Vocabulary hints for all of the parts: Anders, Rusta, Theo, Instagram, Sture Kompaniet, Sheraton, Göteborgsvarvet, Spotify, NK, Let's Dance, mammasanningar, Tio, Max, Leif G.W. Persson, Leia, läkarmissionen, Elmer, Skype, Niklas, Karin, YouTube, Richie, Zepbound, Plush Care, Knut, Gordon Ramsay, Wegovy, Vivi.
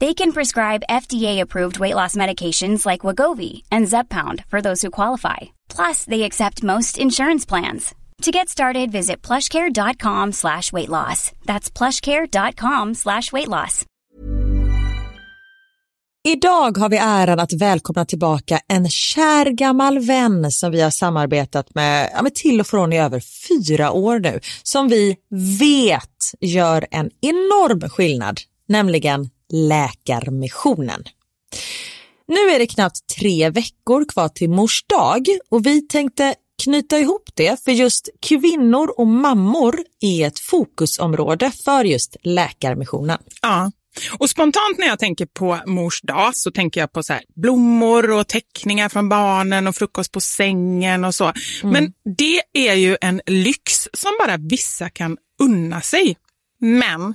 They can prescribe FDA-approved weight loss medications like Wegovy and Zepbound for those who qualify. Plus, they accept most insurance plans. To get started, visit plushcare.com/weightloss. That's plushcare.com/weightloss. Idag har vi äran att välkomna tillbaka en kär gammal vän som vi har samarbetat med, till och från i över 4 år nu. Som vi vet gör en enorm skillnad, nämligen läkarmissionen. Nu är det knappt 3 veckor kvar till mors dag och vi tänkte knyta ihop det för just kvinnor och mammor är ett fokusområde för just läkarmissionen. Ja, och spontant när jag tänker på mors dag så tänker jag på så här, blommor och teckningar från barnen och frukost på sängen och så. Men det är ju en lyx som bara vissa kan unna sig. Men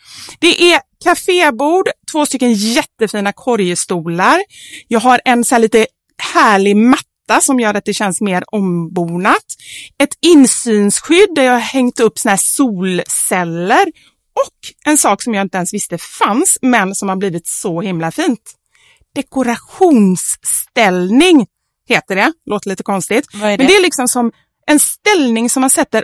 Det är kafébord, 2 stycken jättefina korgstolar. Jag har en så här lite härlig matta som gör att det känns mer ombonat. Ett insynsskydd där jag har hängt upp såna här solceller. Och en sak som jag inte ens visste fanns, men som har blivit så himla fint. Dekorationsställning heter det. Låter lite konstigt. Vad är det? Men det är liksom som en ställning som man sätter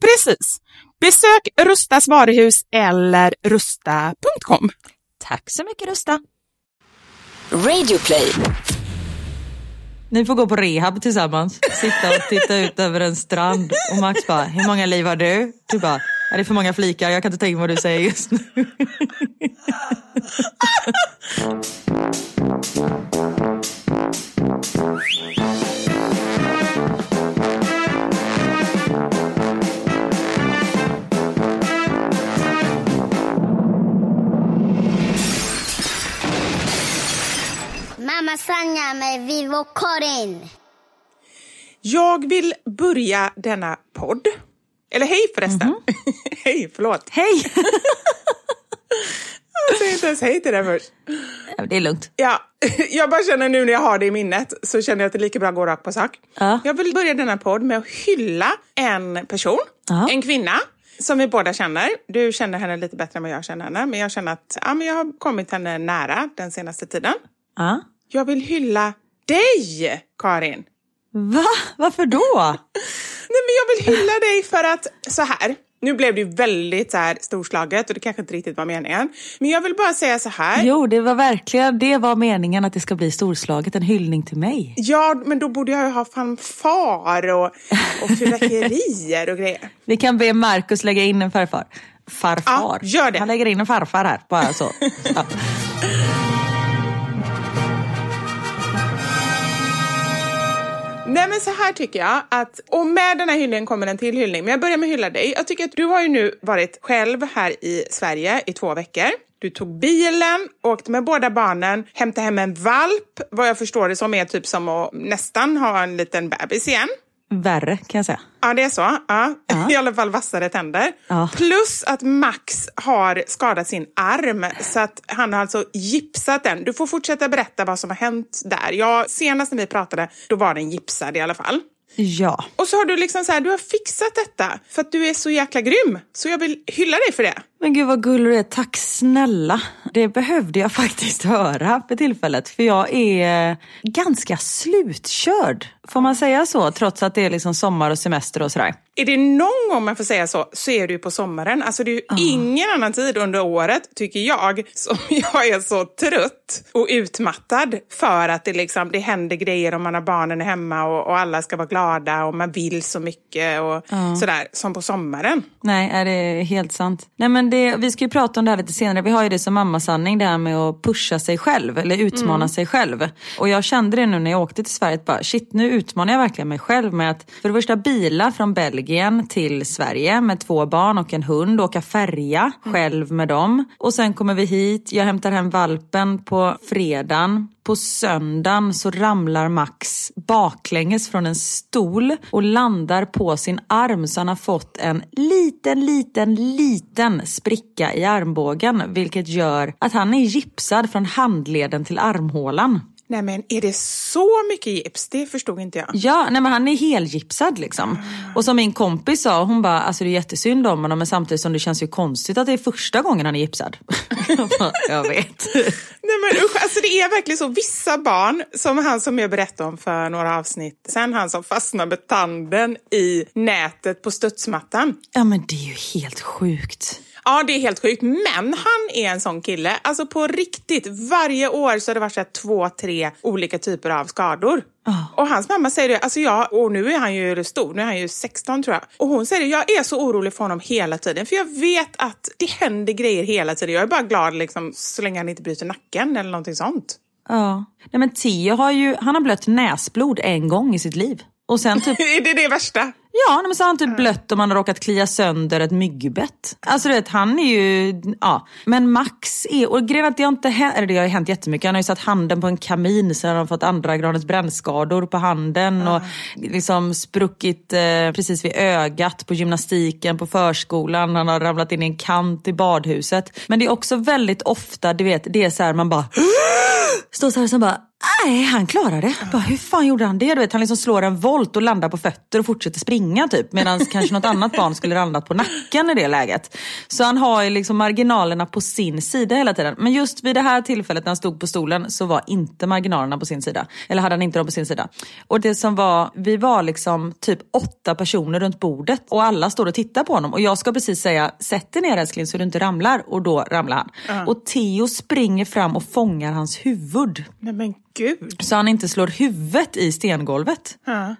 Precis. Besök Rustas varuhus eller rusta.com. Tack så mycket, Rusta. Radio Play. Ni får gå på rehab tillsammans. Sitta och titta ut över en strand. Och Max bara, hur många liv har du? Du bara, är det för många flikar? Jag kan inte tänka vad du säger just nu. Mamma Sanja med Vivi och Karin. Jag vill börja denna podd. Eller hej förresten. Mm-hmm. Hej, förlåt. Hej. Jag säger inte ens hej till det först. Ja, det är lugnt. Ja, jag bara känner nu när jag har det i minnet så känner jag att det är lika bra att gå rakt på sak. Ja. Jag vill börja denna podd med att hylla en person, en kvinna. Som vi båda känner. Du känner henne lite bättre än vad jag känner henne. Men jag känner att jag har kommit henne nära den senaste tiden. Ja. Jag vill hylla dig, Karin. Va? Varför då? Nej, men jag vill hylla dig för att så här. Nu blev det ju väldigt så här storslaget och det kanske inte riktigt var meningen. Men jag vill bara säga så här. Jo, det var verkligen, det var meningen att det ska bli storslaget, en hyllning till mig. Ja, men då borde jag ju ha fanfar och fyrverkerier och grejer. Vi kan be Markus lägga in en farfar. Ja, gör det. Han lägger in en farfar här, bara så. Ja. Nej, men så här tycker jag att, och med den här hyllningen kommer en till hyllning. Men jag börjar med hylla dig. Jag tycker att du har ju nu varit själv här i Sverige i 2 veckor. Du tog bilen, åkte med båda barnen, hämtade hem en valp. Vad jag förstår det som är typ som att nästan ha en liten bebis igen. Värre kan jag säga. Ja, det är så. Ja. Ja. I alla fall vassare tänder. Ja. Plus att Max har skadat sin arm så att han har alltså gipsat den. Du får fortsätta berätta vad som har hänt där. Ja, senast när vi pratade, då var den gipsad i alla fall. Ja. Och så har du liksom så här, du har fixat detta för att du är så jäkla grym. Så jag vill hylla dig för det. Men gud vad gullig du är. Tack snälla. Det behövde jag faktiskt höra för tillfället. För jag är ganska slutkörd. Får man säga så? Trots att det är liksom sommar och semester och sådär. Är det någon gång man får säga så är du på sommaren. Alltså det är ju ingen annan tid under året, tycker jag, som jag är så trött och utmattad. För att det, liksom, det händer grejer om man har barnen hemma och alla ska vara glada och man vill så mycket och sådär som på sommaren. Nej, är det helt sant. Nej, men det, vi ska ju prata om det här lite senare. Vi har ju det som mammasanning, det här med att pusha sig själv eller utmana sig själv. Och jag kände det nu när jag åkte till Sverige, bara shit, nu utmanar jag verkligen mig själv med att för det första bila från Belgien till Sverige med 2 barn och en hund, åka färja själv med dem. Och sen kommer vi hit, jag hämtar hem valpen på fredagen. På söndagen så ramlar Max baklänges från en stol och landar på sin arm, så han har fått en liten spricka i armbågen, vilket gör att han är gipsad från handleden till armhålan. Nej, men är det så mycket gips? Det förstod inte jag. Ja, nej, men han är helgipsad liksom. Och som min kompis sa, hon bara, alltså det är jättesynd om honom, men samtidigt som det känns ju konstigt att det är första gången han är gipsad. Jag vet. Nej, men usch, alltså det är verkligen så, vissa barn, som han som jag berättade om för några avsnitt, sen han som fastnar med tanden i nätet på studsmattan. Ja, men det är ju helt sjukt. Ja, det är helt sjukt, men han är en sån kille. Alltså på riktigt, varje år så har det varit så här 2-3 olika typer av skador. Och hans mamma säger det, alltså jag, och nu är han ju stor, nu är han ju 16 tror jag. Och hon säger det, jag är så orolig för honom hela tiden, för jag vet att det händer grejer hela tiden. Jag är bara glad liksom, så länge han inte bryter nacken eller någonting sånt. Ja, nej men Tio har ju, han har blött näsblod en gång i sitt liv. Och sen typ... Är det det värsta? Ja, men så har han typ blött om man har råkat klia sönder ett myggbett. Alltså du vet, han är ju... Ja. Men Max är... Och grejen att det har inte hänt... Eller det har ju hänt jättemycket. Han har ju satt handen på en kamin, så han har fått andra gradens brännskador på handen. Och liksom spruckit precis vid ögat på gymnastiken, på förskolan. Han har ramlat in i en kant i badhuset. Men det är också väldigt ofta, du vet, det är så här man bara... Står så här som bara... Nej, han klarar det. Bara, hur fan gjorde han det? Du vet, han liksom slår en volt och landar på fötter och fortsätter springa typ. Medan kanske något annat barn skulle landat på nacken i det läget. Så han har ju liksom marginalerna på sin sida hela tiden. Men just vid det här tillfället när han stod på stolen så var inte marginalerna på sin sida. Eller hade han inte dem på sin sida. Och det som var, vi var liksom typ 8 personer runt bordet. Och alla står och tittar på honom. Och jag ska precis säga, sätt dig ner älskling så du inte ramlar. Och då ramlar han. Och Theo springer fram och fångar hans huvud. Nej men Gud. Så han inte slår huvudet i stengolvet.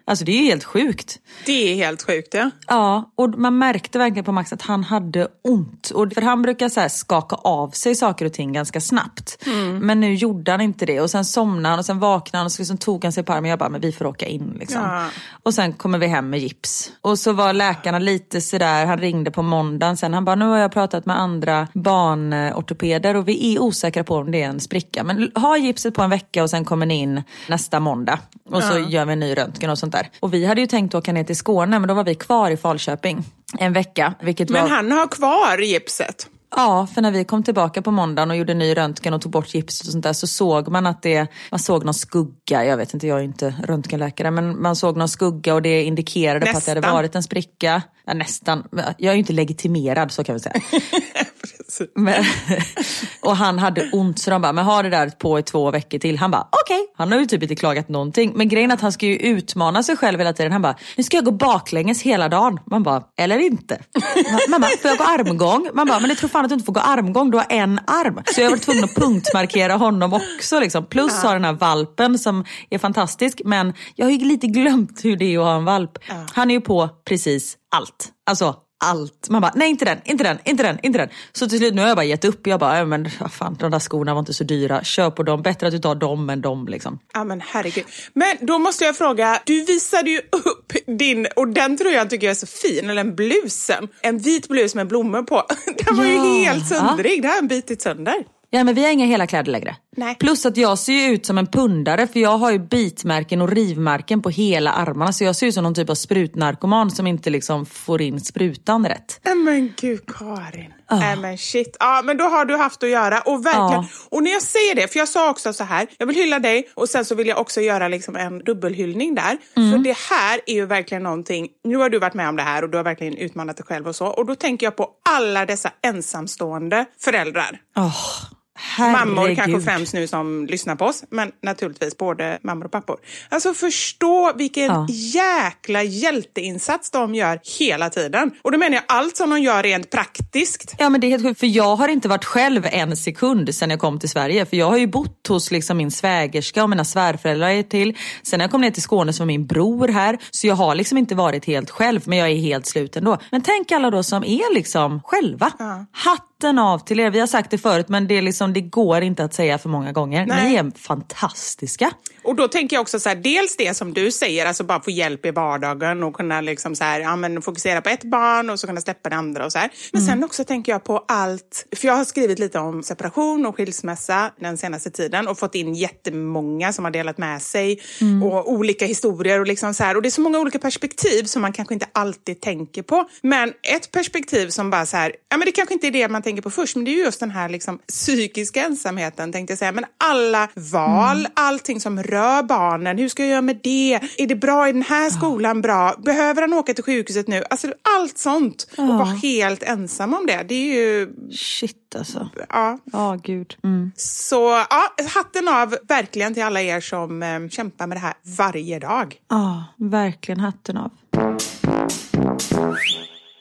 Alltså det är ju helt sjukt. Det är helt sjukt, ja. Ja, och man märkte verkligen på Max att han hade ont. Och för han brukar så här skaka av sig saker och ting ganska snabbt. Men nu gjorde han inte det. Och sen somnade han och sen vaknade han och så liksom tog han sig på armen. Jag bara, men vi får åka in liksom. Och sen kommer vi hem med gips. Och så var läkarna lite sådär, han ringde på måndagen sen. Han bara, nu har jag pratat med andra barnortopeder och vi är osäkra på om det är en spricka. Men ha gipset på en vecka och sen kommer ni in nästa måndag och så gör vi en ny röntgen och sånt där. Och vi hade ju tänkt åka ner till Skåne, men då var vi kvar i Falköping en vecka. Vilket men var... han har kvar gipset. Ja, för när vi kom tillbaka på måndagen och gjorde ny röntgen och tog bort gipset och sånt där, så såg man att det, man såg någon skugga, jag vet inte, jag är inte röntgenläkare, men man såg någon skugga och det indikerade nästan på att det hade varit en spricka. Ja, nästan, jag är ju inte legitimerad så kan vi säga. Men, och han hade ont så de bara, men har det där på i 2 veckor till. Han bara, okej. Han har ju typ inte klagat någonting. Men grejen att han ska ju utmana sig själv hela tiden. Han bara, nu ska jag gå baklänges hela dagen. Man bara, eller inte. Mamma, får jag gå armgång? Man bara, men det tror fan att du inte får gå armgång, du har en arm. Så jag var tvungen att punktmarkera honom också liksom. Plus har den här valpen som är fantastisk. Men jag har ju lite glömt hur det är att ha en valp. Han är ju på precis allt. Alltså allt. Man bara, nej inte den. Så till slut nu har jag bara gett upp. Jag bara, men fan, de där skorna var inte så dyra. Köp på dem, bättre att du tar dem än dem liksom. Ja men herregud. Men då måste jag fråga, du visade ju upp din, och den tröjan tycker jag är så fin, eller en blusen. En vit blus med blommor på. Den var ju helt söndrig, det här är en bitit sönder. Ja, men vi har inga hela kläder längre. Nej. Plus att jag ser ju ut som en pundare, för jag har ju bitmärken och rivmärken på hela armarna. Så jag ser ju som någon typ av sprutnarkoman som inte liksom får in sprutan rätt. Men gud, Karin. Men shit. Ja, men då har du haft att göra. Och verkligen. Och när jag säger det, för jag sa också så här, jag vill hylla dig och sen så vill jag också göra liksom en dubbelhyllning där. För det här är ju verkligen någonting, nu har du varit med om det här och du har verkligen utmanat dig själv och så. Och då tänker jag på alla dessa ensamstående föräldrar. Herregud. Mammor kanske främst nu som lyssnar på oss, men naturligtvis både mammor och pappor. Alltså förstå vilken jäkla hjälteinsats de gör hela tiden. Och då menar jag allt som de gör rent praktiskt. Ja, men det är helt sjukt, för jag har inte varit själv en sekund sedan jag kom till Sverige. För jag har ju bott hos liksom min svägerska och mina svärföräldrar är till. Sen när jag kom ner till Skåne så var min bror här. Så jag har liksom inte varit helt själv, men jag är helt slut ändå. Men tänk alla då som är liksom själva. Ja. Hatten av till er. Vi har sagt det förut, men det är liksom det går inte att säga för många gånger. Nej. Ni är fantastiska. Och då tänker jag också så här, dels det som du säger, alltså bara få hjälp i vardagen och kunna liksom så här, ja, men fokusera på ett barn och så kunna släppa det andra och så här. Men sen också tänker jag på allt, för jag har skrivit lite om separation och skilsmässa den senaste tiden och fått in jättemånga som har delat med sig och olika historier och liksom så här, och det är så många olika perspektiv som man kanske inte alltid tänker på. Men ett perspektiv som bara så här, ja men det kanske inte är det man tänker på först, men det är ju just den här liksom psykisk ensamheten tänkte jag säga, men alla val, allting som rör barnen, hur ska jag göra med det, är det bra, i den här skolan bra, behöver han åka till sjukhuset nu, alltså allt sånt och vara helt ensam om det, det är ju shit alltså, gud. Så hatten av verkligen till alla er som kämpar med det här varje dag. Verkligen hatten av.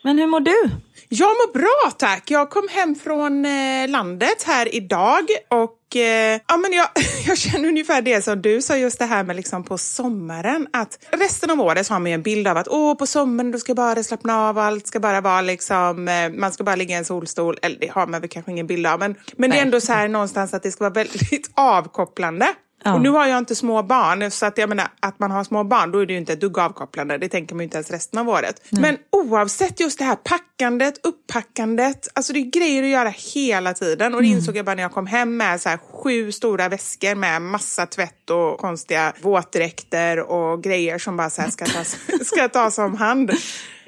Men hur mår du? Jag mår bra, tack. Jag kom hem från landet här idag och jag känner ungefär det som du sa, just det här med liksom på sommaren, att resten av året så har man ju en bild av att på sommaren då ska bara slappna av, allt ska bara vara liksom, man ska bara ligga i en solstol, eller det har man väl kanske ingen bild av, men det är ändå så här någonstans att det ska vara väldigt avkopplande. Ja. Och nu har jag inte små barn, så att jag menar att man har små barn, då är det ju inte ett dugg avkopplande. Det tänker man ju inte ens resten av året. Nej. Men oavsett just det här packandet, uppackandet, alltså det är grejer att göra hela tiden. Och det insåg jag bara när jag kom hem med så här 7 stora väskor med massa tvätt och konstiga våtdräkter och grejer som bara så här ska tas om hand.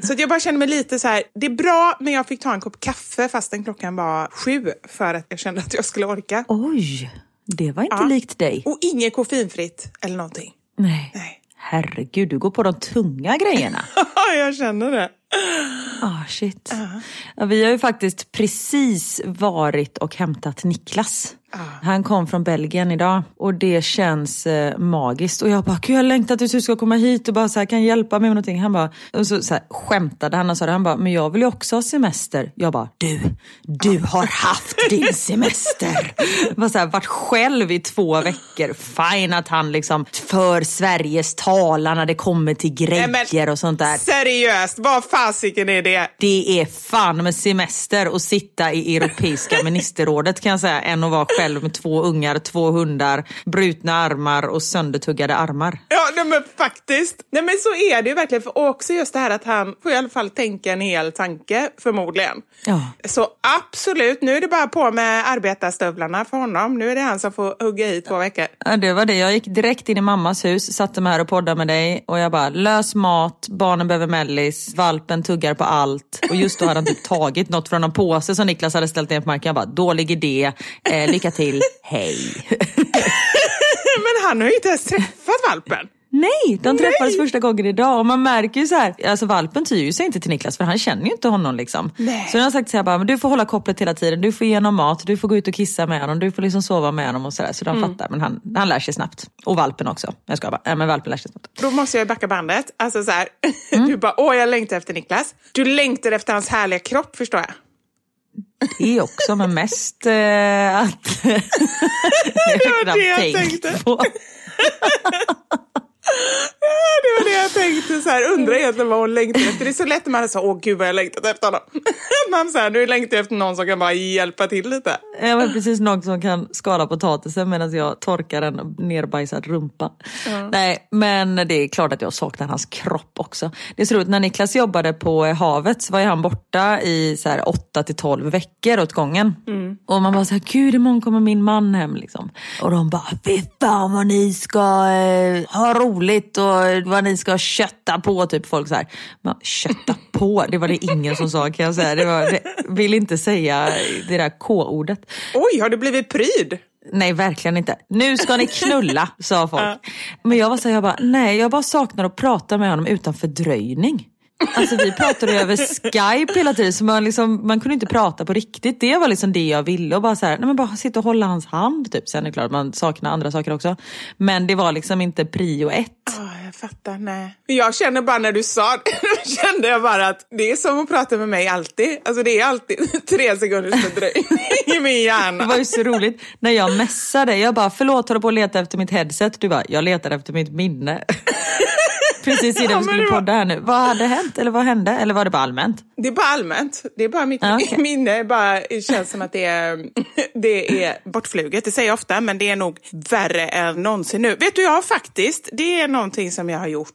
Så att jag bara kände mig lite så här, det är bra, men jag fick ta en kopp kaffe fastän klockan var 7 för att jag kände att jag skulle orka. Oj! Det var inte likt dig. Och inget koffeinfritt eller någonting. Nej. Herregud, du går på de tunga grejerna. Ja, jag känner det. Shit. Ja, vi har ju faktiskt precis varit och hämtat Niklas. Han kom från Belgien idag och det känns magiskt. Och jag bara, jag längtar tills du ska komma hit och bara så här, kan hjälpa mig med någonting. Han bara, och så här, skämtade han och sa det. Han bara, men jag vill ju också ha semester. Jag bara, du har haft din semester. Bara så här, varit själv i 2 veckor. Fine att han liksom för Sveriges talan när det kommer till grejer. Nej, och sånt där. Seriöst, vad fasiken är det? Det är fan med semester och sitta i Europeiska ministerrådet kan jag säga, än att vara själv. Med 2 ungar, 2 hundar, brutna armar och söndertuggade armar. Ja, nej men faktiskt. Nej men så är det ju verkligen. För också just det här att han får i alla fall tänka en hel tanke, förmodligen. Ja. Så absolut, nu är det bara på med arbetarstövlarna för honom. Nu är det han som får hugga i 2 veckor. Ja, det var det. Jag gick direkt in i mammas hus, satte mig här och poddade med dig. Och jag bara, lös mat, barnen behöver mellis, valpen tuggar på allt. Och just då hade han typ tagit något från någon påse som Niklas hade ställt ner på marken. Jag bara, dålig idé, lycka till, hej. Men han har ju inte ens träffat valpen. Nej, de träffades första gången idag. Och man märker ju så här, alltså valpen tyr ju sig inte till Niklas, för han känner ju inte honom liksom. Nej. Så de har sagt så här bara, men du får hålla kopplet hela tiden, du får ge honom mat, du får gå ut och kissa med honom, du får liksom sova med honom och sådär. Så de fattar, men han lär sig snabbt. Och valpen också. Jag ska bara, men valpen lär sig snabbt. Då måste jag backa bandet. Alltså så här, du bara, jag längtar efter Niklas. Du längtar efter hans härliga kropp, förstår jag. Det också, men mest att det var det jag tänkte på. Det var det jag tänkte så här, undrar egentligen vad hon längtade efter. Det är så lätt när man sa, gud vad jag längtat efter honom. Man så här, nu längtar jag efter någon som kan bara hjälpa till lite. Jag var precis någon som kan skala potatisen medan jag torkar en nerbajsad rumpa. Nej, men det är klart att jag saknar hans kropp också. Det är så roligt, när Niklas jobbade på havet så var han borta i så här 8-12 veckor åt gången. Och man bara så här, gud imorgon kommer min man hem liksom. Och de bara, fan vad ni ska ha roligt och vad ni ska kötta på, typ folk så här. Men kötta på, det var det ingen som sa, kan jag säga. Det vill inte säga det där k-ordet. Oj, har du blivit pryd? Nej, verkligen inte. Nu ska ni knulla, sa folk. Men jag bara saknar att prata med honom utan fördröjning. Alltså vi pratade över Skype hela tiden, så man kunde inte prata på riktigt. Det var liksom det jag ville, och bara så här, nej men bara sitta och hålla hans hand typ. Sen är det klart man saknar andra saker också, men det var liksom inte prio ett. Jag fattar, nej. Jag känner bara när du sa det, kände jag bara att det är som att prata med mig alltid. Alltså det är alltid 3 sekunders fördröjning i min hjärna. Det var ju så roligt när jag mässade. Jag bara, förlåt, har du på att leta efter mitt headset? Du bara, jag letar efter mitt minne. Precis innan vi skulle podda här nu. Vad hade hänt? Eller vad hände? Eller var det bara allmänt? Det är bara allmänt. Det är bara mitt minne. Bara, det känns som att det är bortfluget. Det säger jag ofta, men det är nog värre än någonsin nu. Vet du, jag har faktiskt, det är någonting som jag har gjort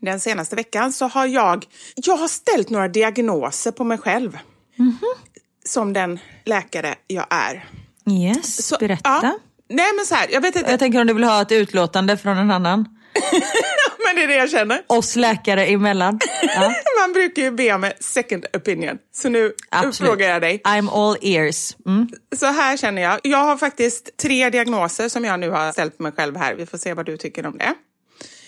den senaste veckan. Så har jag har ställt några diagnoser på mig själv. Mm-hmm. Som den läkare jag är. Yes, så, berätta. Ja, nej men så här, jag vet inte. Jag tänker om du vill ha ett utlåtande från en annan. Men det är det jag känner. Oss läkare emellan. Ja. Man brukar ju be om second opinion. Så nu frågar jag dig. I'm all ears. Mm. Så här känner jag. Jag har faktiskt 3 diagnoser som jag nu har ställt på mig själv här. Vi får se vad du tycker om det.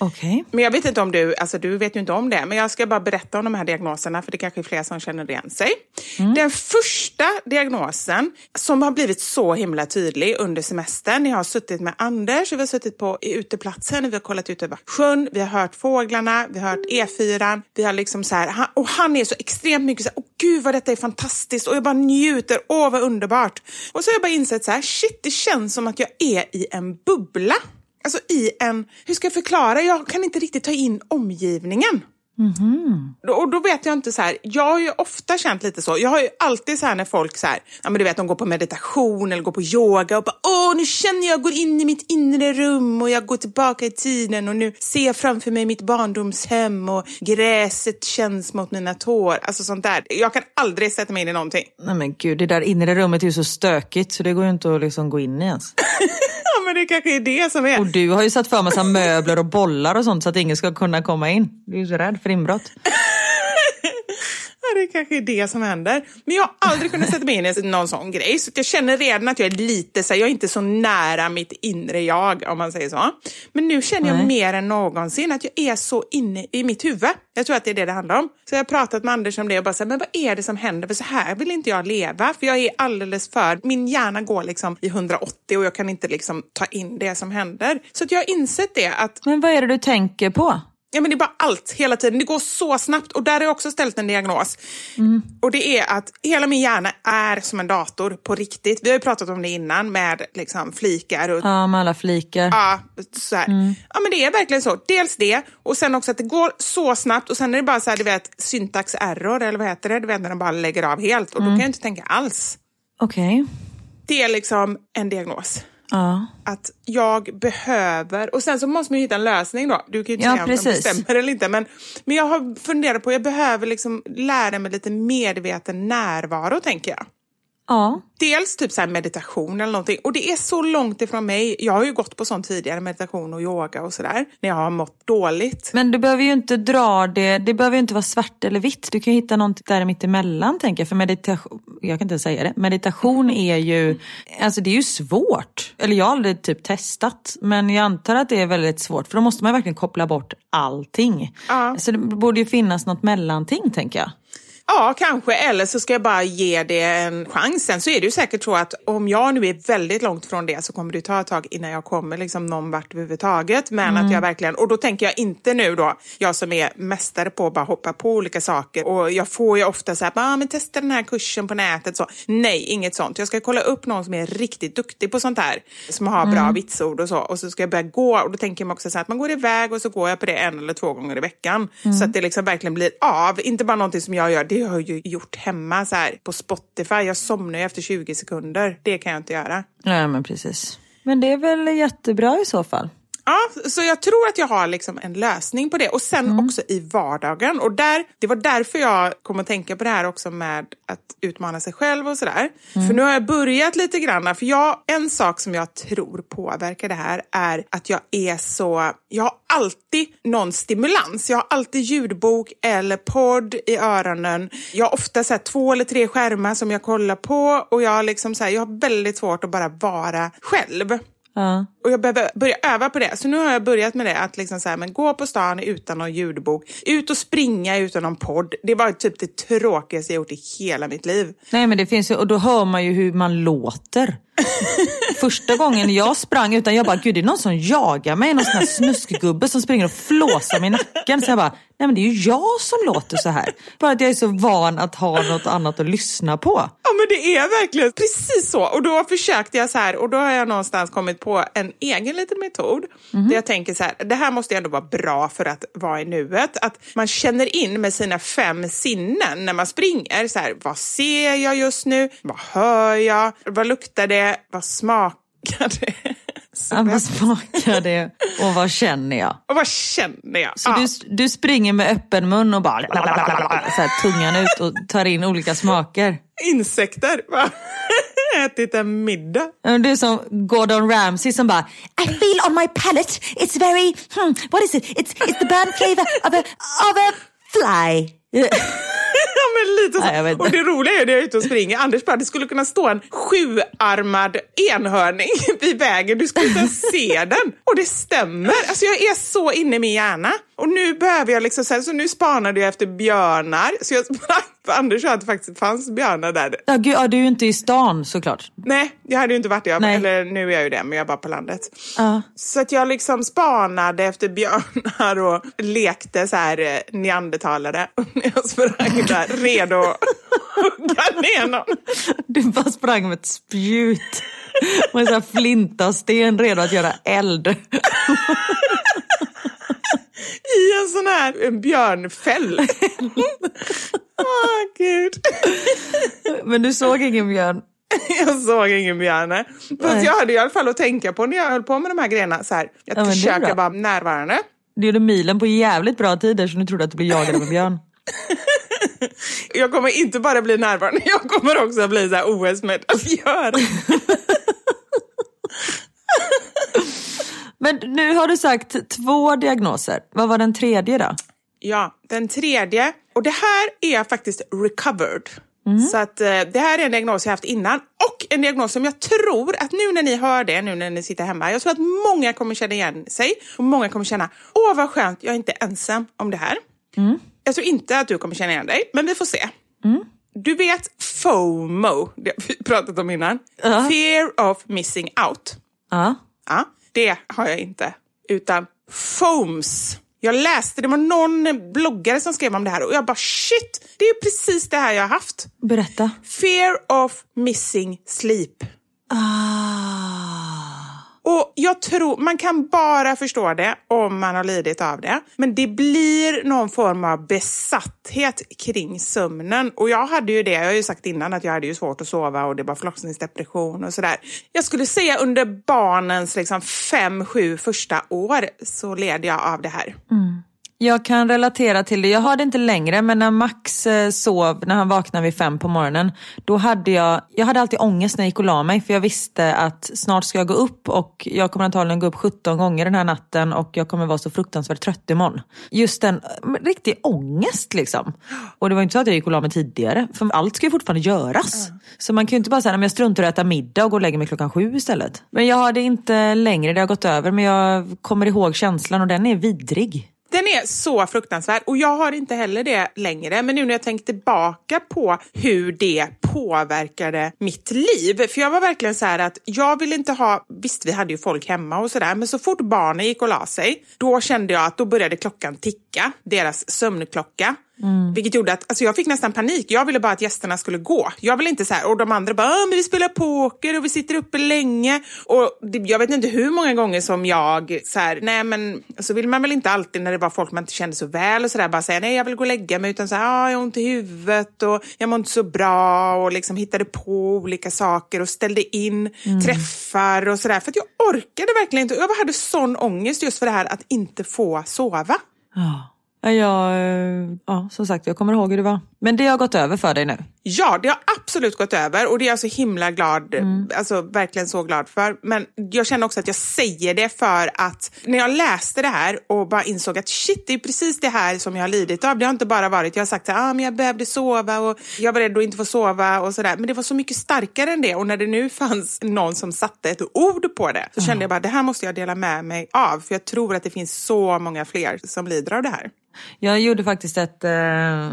Okej. Okay. Men jag vet inte om du vet ju inte om det. Men jag ska bara berätta om de här diagnoserna. För det kanske är fler som känner igen sig. Mm. Den första diagnosen som har blivit så himla tydlig under semestern. Jag har suttit med Anders. Vi har suttit på uteplatsen. Vi har kollat ut över sjön. Vi har hört fåglarna. Vi har hört E4. Vi har liksom så här. Han är så extremt mycket så här. Åh gud vad detta är fantastiskt. Och jag bara njuter. Åh vad underbart. Och så har jag bara insett så här. Shit, det känns som att jag är i en bubbla. Alltså i en, hur ska jag förklara? Jag kan inte riktigt ta in omgivningen. Mm-hmm. Och då vet jag inte så här, jag har ju ofta känt lite så. Jag har ju alltid så här när folk så här, ja men du vet, de går på meditation eller går på yoga och bara, nu känner jag går in i mitt inre rum och jag går tillbaka i tiden och nu ser jag framför mig mitt barndomshem och gräset känns mot mina tår. Alltså sånt där. Jag kan aldrig sätta mig in i någonting. Nej men gud, det där inre rummet är ju så stökigt så det går ju inte att liksom gå in i ens. Ja, men det kanske är det som är. Och du har ju satt för massa möbler och bollar och sånt så att ingen ska kunna komma in. Du är ju så rädd för inbrott. Ja, det kanske är det som händer. Men jag har aldrig kunnat sätta mig in i någon sån grej. Så jag känner redan att jag är lite så här, jag är inte så nära mitt inre jag, om man säger så. Men nu känner jag mer än någonsin att jag är så inne i mitt huvud. Jag tror att det är det det handlar om. Så jag har pratat med Anders om det och bara så här, men vad är det som händer? För så här vill inte jag leva. För jag är alldeles för, min hjärna går liksom i 180 och jag kan inte liksom ta in det som händer. Så att jag har insett det att... Men vad är det du tänker på? Ja men det är bara allt hela tiden, det går så snabbt och där har jag också ställt en diagnos. Mm. Och det är att hela min hjärna är som en dator på riktigt. Vi har ju pratat om det innan med liksom flikar och... Ja, med alla flikar. Ja, så här. Mm. Ja men det är verkligen så, dels det och sen också att det går så snabbt och sen är det bara så här, du vet, syntax error eller vad heter det? Du vet när de bara lägger av helt och då kan jag inte tänka alls. Okej. Okay. Det är liksom en diagnos. Ja. Att jag behöver, och sen så måste man ju hitta en lösning då. Du kan ju inte säga om den bestämmer eller inte, men jag har funderat på, jag behöver liksom lära mig lite medveten närvaro, tänker jag. Ja. Dels typ så här meditation eller någonting. Och det är så långt ifrån mig. Jag har ju gått på sånt tidigare, meditation och yoga och sådär. När jag har mått dåligt. Men du behöver ju inte dra det. Det behöver ju inte vara svart eller vitt. Du kan ju hitta något där mitt emellan, tänker jag. För meditation, jag kan inte säga det. Meditation är ju, alltså det är ju svårt. Eller jag har aldrig typ testat. Men jag antar att det är väldigt svårt. För då måste man verkligen koppla bort allting. Ja. Så det borde ju finnas något mellanting, tänker jag. Ja, kanske. Eller så ska jag bara ge det en chans. Sen så är det ju säkert så att om jag nu är väldigt långt från det så kommer det ta ett tag innan jag kommer liksom någon vart överhuvudtaget. Men att jag verkligen... Och då tänker jag inte nu då, jag som är mästare på att bara hoppa på olika saker. Och jag får ju ofta så här, men testa den här kursen på nätet. Så, nej, inget sånt. Jag ska kolla upp någon som är riktigt duktig på sånt här. Som har bra vitsord och så. Och så ska jag börja gå. Och då tänker man också så här, att man går iväg och så går jag på det 1 eller 2 gånger i veckan. Så att det liksom verkligen blir av. Inte bara någonting som jag gör, det har ju gjort hemma så här på Spotify. Jag somnar ju efter 20 sekunder. Det kan jag inte göra. Nej, men precis. Men det är väl jättebra i så fall. Ja, så jag tror att jag har liksom en lösning på det. Och sen också i vardagen. Och det var därför jag kom att tänka på det här också med att utmana sig själv och sådär. För nu har jag börjat lite grann. För en sak som jag tror påverkar det här är att jag är så... Jag har alltid någon stimulans. Jag har alltid ljudbok eller podd i öronen. Jag har ofta så här 2 eller 3 skärmar som jag kollar på. Och jag har väldigt svårt att bara vara själv. Ja. Och jag behöver börja öva på det. Så nu har jag börjat med det. Att liksom så här, men gå på stan utan någon ljudbok. Ut och springa utan någon podd. Det var typ det tråkigaste jag gjort i hela mitt liv. Nej, men det finns ju... Och då hör man ju hur man låter. Första gången jag sprang utan... Jag bara, gud, det är någon som jagar mig. Någon sån här snuskgubbe som springer och flåsar mig i nacken. Så jag bara, nej men det är ju jag som låter så här. Bara att jag är så van att ha något annat att lyssna på. Ja, men det är verkligen precis så. Och då försökte jag så här. Och då har jag någonstans kommit på en egen liten metod. Mm-hmm. Där jag tänker så här, det här måste ändå vara bra för att vara i nuet. Att man känner in med sina 5 sinnen när man springer. Så här, vad ser jag just nu? Vad hör jag? Vad luktar det? Vad smakar det? Ja, vad smakar det? Och vad känner jag? Och vad känner jag? Så du springer med öppen mun och bara så här, tungan ut och tar in olika smaker. Insekter, va? Ätit en middag. Det är som Gordon Ramsay som bara, I feel on my palate, it's very, what is it? It's the burnt flavor of a fly. Ja, men lite så. Nej, och det roliga är att jag är ute och springer. Anders bara, det skulle kunna stå en 7-armad enhörning vid vägen. Du skulle inte se den. Och det stämmer. Alltså jag är så inne i min hjärna. Och nu behöver jag liksom, så nu spanade jag efter björnar. Så jag sprang på Anders och att det faktiskt fanns björnar där. Ja, gud, ja, du är ju inte i stan såklart. Nej, jag hade ju inte varit där. Eller nu är jag ju det, men jag är bara på landet. Så att jag liksom spanade efter björnar och lekte så här neandertalare. Och när jag sprang där, redo att hugga ner någon. Du bara sprang med ett spjut. Och en sån här flintasten redo att göra eld. I en sån här en björnfäll. Åh, gud. Men du såg ingen björn? Jag såg ingen björn. Fast jag hade i alla fall att tänka på när jag höll på med de här grejerna. Så här, jag försöker vara närvarande. Du gjorde milen på jävligt bra tider så nu trodde att du blev jagad av en björn. Jag kommer inte bara bli närvarande. Jag kommer också bli så här OS-medaljören. Men nu har du sagt 2 diagnoser. Vad var den tredje då? Ja, den tredje. Och det här är faktiskt recovered. Mm. Så att det här är en diagnos jag haft innan. Och en diagnos som jag tror att nu när ni hör det, nu när ni sitter hemma. Jag tror att många kommer känna igen sig. Och många kommer känna, åh vad skönt, jag är inte ensam om det här. Mm. Jag tror inte att du kommer känna igen dig, men vi får se. Mm. Du vet FOMO, det har vi pratat om innan. Fear of missing out. Ja. Det har jag inte, utan FOMS. Jag läste, det var någon bloggare som skrev om det här och jag bara shit, det är precis det här jag har haft. Berätta. Fear of missing sleep. Och jag tror, man kan bara förstå det om man har lidit av det. Men det blir någon form av besatthet kring sömnen. Och jag hade ju det, jag har ju sagt innan att jag hade ju svårt att sova och det var förlossningsdepression och sådär. Jag skulle säga under barnens liksom 5-7 första år så led jag av det här. Mm. Jag kan relatera till det. Jag har det inte längre, men när Max sov, när han vaknade vid 5 på morgonen, då hade jag hade alltid ångest när jag gick och la mig, för jag visste att snart ska jag gå upp och jag kommer antagligen gå upp 17 gånger den här natten och jag kommer vara så fruktansvärt trött imorgon. Just en riktig ångest liksom. Och det var inte så att jag gick och la mig tidigare, för allt ska ju fortfarande göras. Så man kan ju inte bara säga, men jag struntar och äta middag och gå och lägga mig klockan 7 istället. Men jag har det inte längre, det har gått över, men jag kommer ihåg känslan och den är vidrig. Den är så fruktansvärd och jag har inte heller det längre. Men nu när jag tänkt tillbaka på hur det påverkade mitt liv. För jag var verkligen så här att jag ville inte ha... Visst, vi hade ju folk hemma och sådär. Men så fort barnen gick och la sig, då kände jag att då började klockan ticka. Deras sömnklocka. Mm. Vilket gjorde att alltså jag fick nästan panik. Jag ville bara att gästerna skulle gå. Jag ville inte så här, och de andra bara, men vi spelar poker och vi sitter uppe länge. Och det, jag vet inte hur många gånger som jag så här, nej men så vill man väl inte alltid när det var folk man inte kände så väl och så där, bara säga nej jag vill gå och lägga mig, utan så här, jag har ont i huvudet och jag mår inte så bra och liksom hittade på olika saker och ställde in träffar och sådär, för att jag orkade verkligen inte. Jag hade sån ångest just för det här att inte få sova. Ja. Ja, som sagt, jag kommer ihåg hur det var. Men det har gått över för dig nu? Ja, det har absolut gått över. Och det är jag så himla glad, alltså verkligen så glad för. Men jag känner också att jag säger det för att när jag läste det här och bara insåg att shit, det är precis det här som jag har lidit av. Det har inte bara varit, jag har sagt så här, men jag behövde sova och jag var rädd att inte få sova och sådär. Men det var så mycket starkare än det. Och när det nu fanns någon som satte ett ord på det så kände jag bara, det här måste jag dela med mig av. För jag tror att det finns så många fler som lider av det här. Jag gjorde faktiskt ett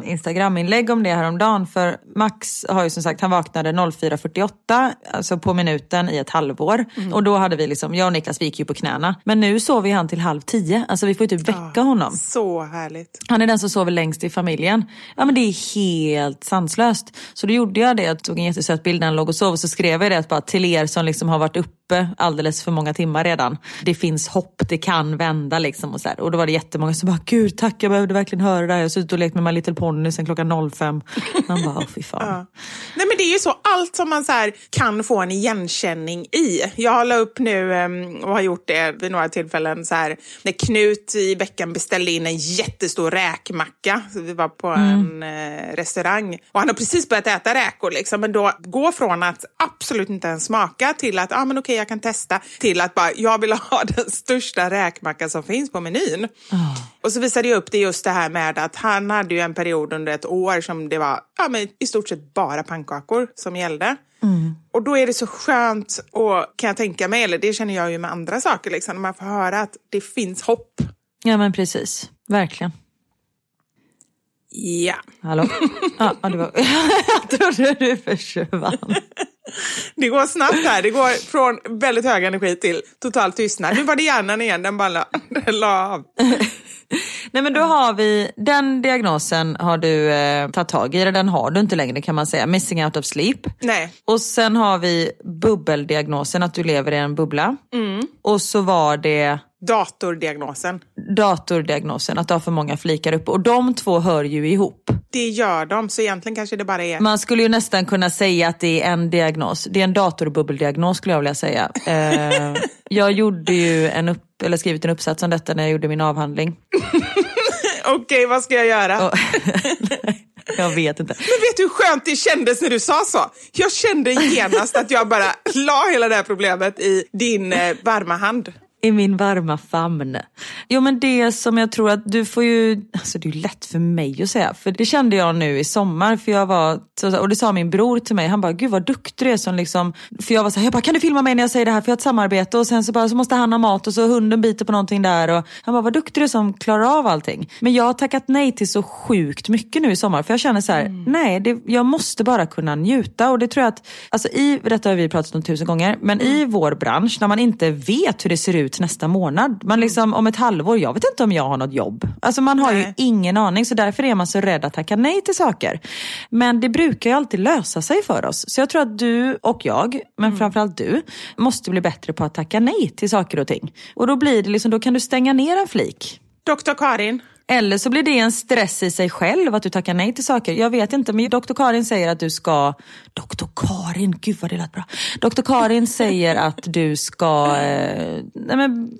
Instagram-inlägg om det här om dagen, för Max har ju som sagt, han vaknade 04.48, alltså på minuten i ett halvår. Och då hade vi liksom, jag och Niklas, vi gick ju på knäna. Men nu sover han till 9:30, alltså vi får ju typ väcka honom. Så härligt. Han är den som sover längst i familjen. Ja, men det är helt sanslöst. Så då gjorde jag det, jag tog en jättesöt bild när han låg och sov och så skrev jag det bara till er som liksom har varit uppe alldeles för många timmar redan. Det finns hopp, det kan vända liksom och så här. Och då var det jättemånga som bara, gud tack, jag behövde verkligen höra det här. Jag har suttit och lekt med My Little Pony sen klockan 05. Man bara, fy fan. Ja. Nej, men det är ju så, allt som man så här kan få en igenkänning i. Jag la upp nu och har gjort det vid några tillfällen så här, när Knut i veckan beställde in en jättestor räkmacka. Så vi var på en restaurang och han har precis börjat äta räkor liksom. Men då gå från att absolut inte ens smaka till att, ja ah, men okej, jag kan testa, till att bara, jag vill ha den största räkmackan som finns på menyn. Och så visade jag upp det, just det här med att han hade ju en period under ett år som det var, ja, men i stort sett bara pannkakor som gällde. Och då är det så skönt, och kan jag tänka mig, eller det känner jag ju med andra saker liksom, man får höra att det finns hopp. Ja men precis, verkligen. Ja. Hallå? Ja, det var... Jag trodde du försvann. Det går snabbt här. Det går från väldigt hög energi till totalt tystnad. Nu var det hjärnan igen, den bara la av. Nej, men då har vi... Den diagnosen har du tagit tag i. Den har du inte längre, kan man säga. Missing out of sleep. Nej. Och sen har vi bubbeldiagnosen, att du lever i en bubbla. Och så var det... Datordiagnosen, att du har för många flikar upp. Och de två hör ju ihop. Det gör de, så egentligen kanske det bara är... Man skulle ju nästan kunna säga att det är en diagnos. Det är en datorbubbeldiagnos, skulle jag vilja säga. Jag gjorde ju skrivit en uppsats om detta när jag gjorde min avhandling. Okej, vad ska jag göra? Jag vet inte. Men vet du hur skönt det kändes när du sa så? Jag kände genast att jag bara la hela det här problemet i din varma hand. I min varma famn. Jo, men det som jag tror att du får ju... Alltså det är ju lätt för mig att säga. För det kände jag nu i sommar. För jag var... Och det sa min bror till mig. Han bara, gud vad duktig du är som liksom... För jag var så här, jag bara, kan du filma mig när jag säger det här? För jag har ett samarbete. Och sen så måste han ha mat. Och så hunden biter på någonting där. Och han bara, vad duktig du är som klarar av allting. Men jag har tackat nej till så sjukt mycket nu i sommar. För jag känner så här, jag måste bara kunna njuta. Och det tror jag att... Alltså detta har vi pratat om 1000 gånger. Men i vår bransch, när man inte vet hur det ser ut nästa månad. Man liksom, om ett halvår, jag vet inte om jag har något jobb. Alltså man har ju ingen aning, så därför är man så rädd att tacka nej till saker. Men det brukar ju alltid lösa sig för oss. Så jag tror att du och jag, men framförallt du, måste bli bättre på att tacka nej till saker och ting. Och då blir det liksom, då kan du stänga ner en flik. Dr. Karin. Eller så blir det en stress i sig själv att du tackar nej till saker. Jag vet inte, men Dr. Karin säger att du ska... Dr. Karin, gud vad det lät bra. Dr. Karin säger att du ska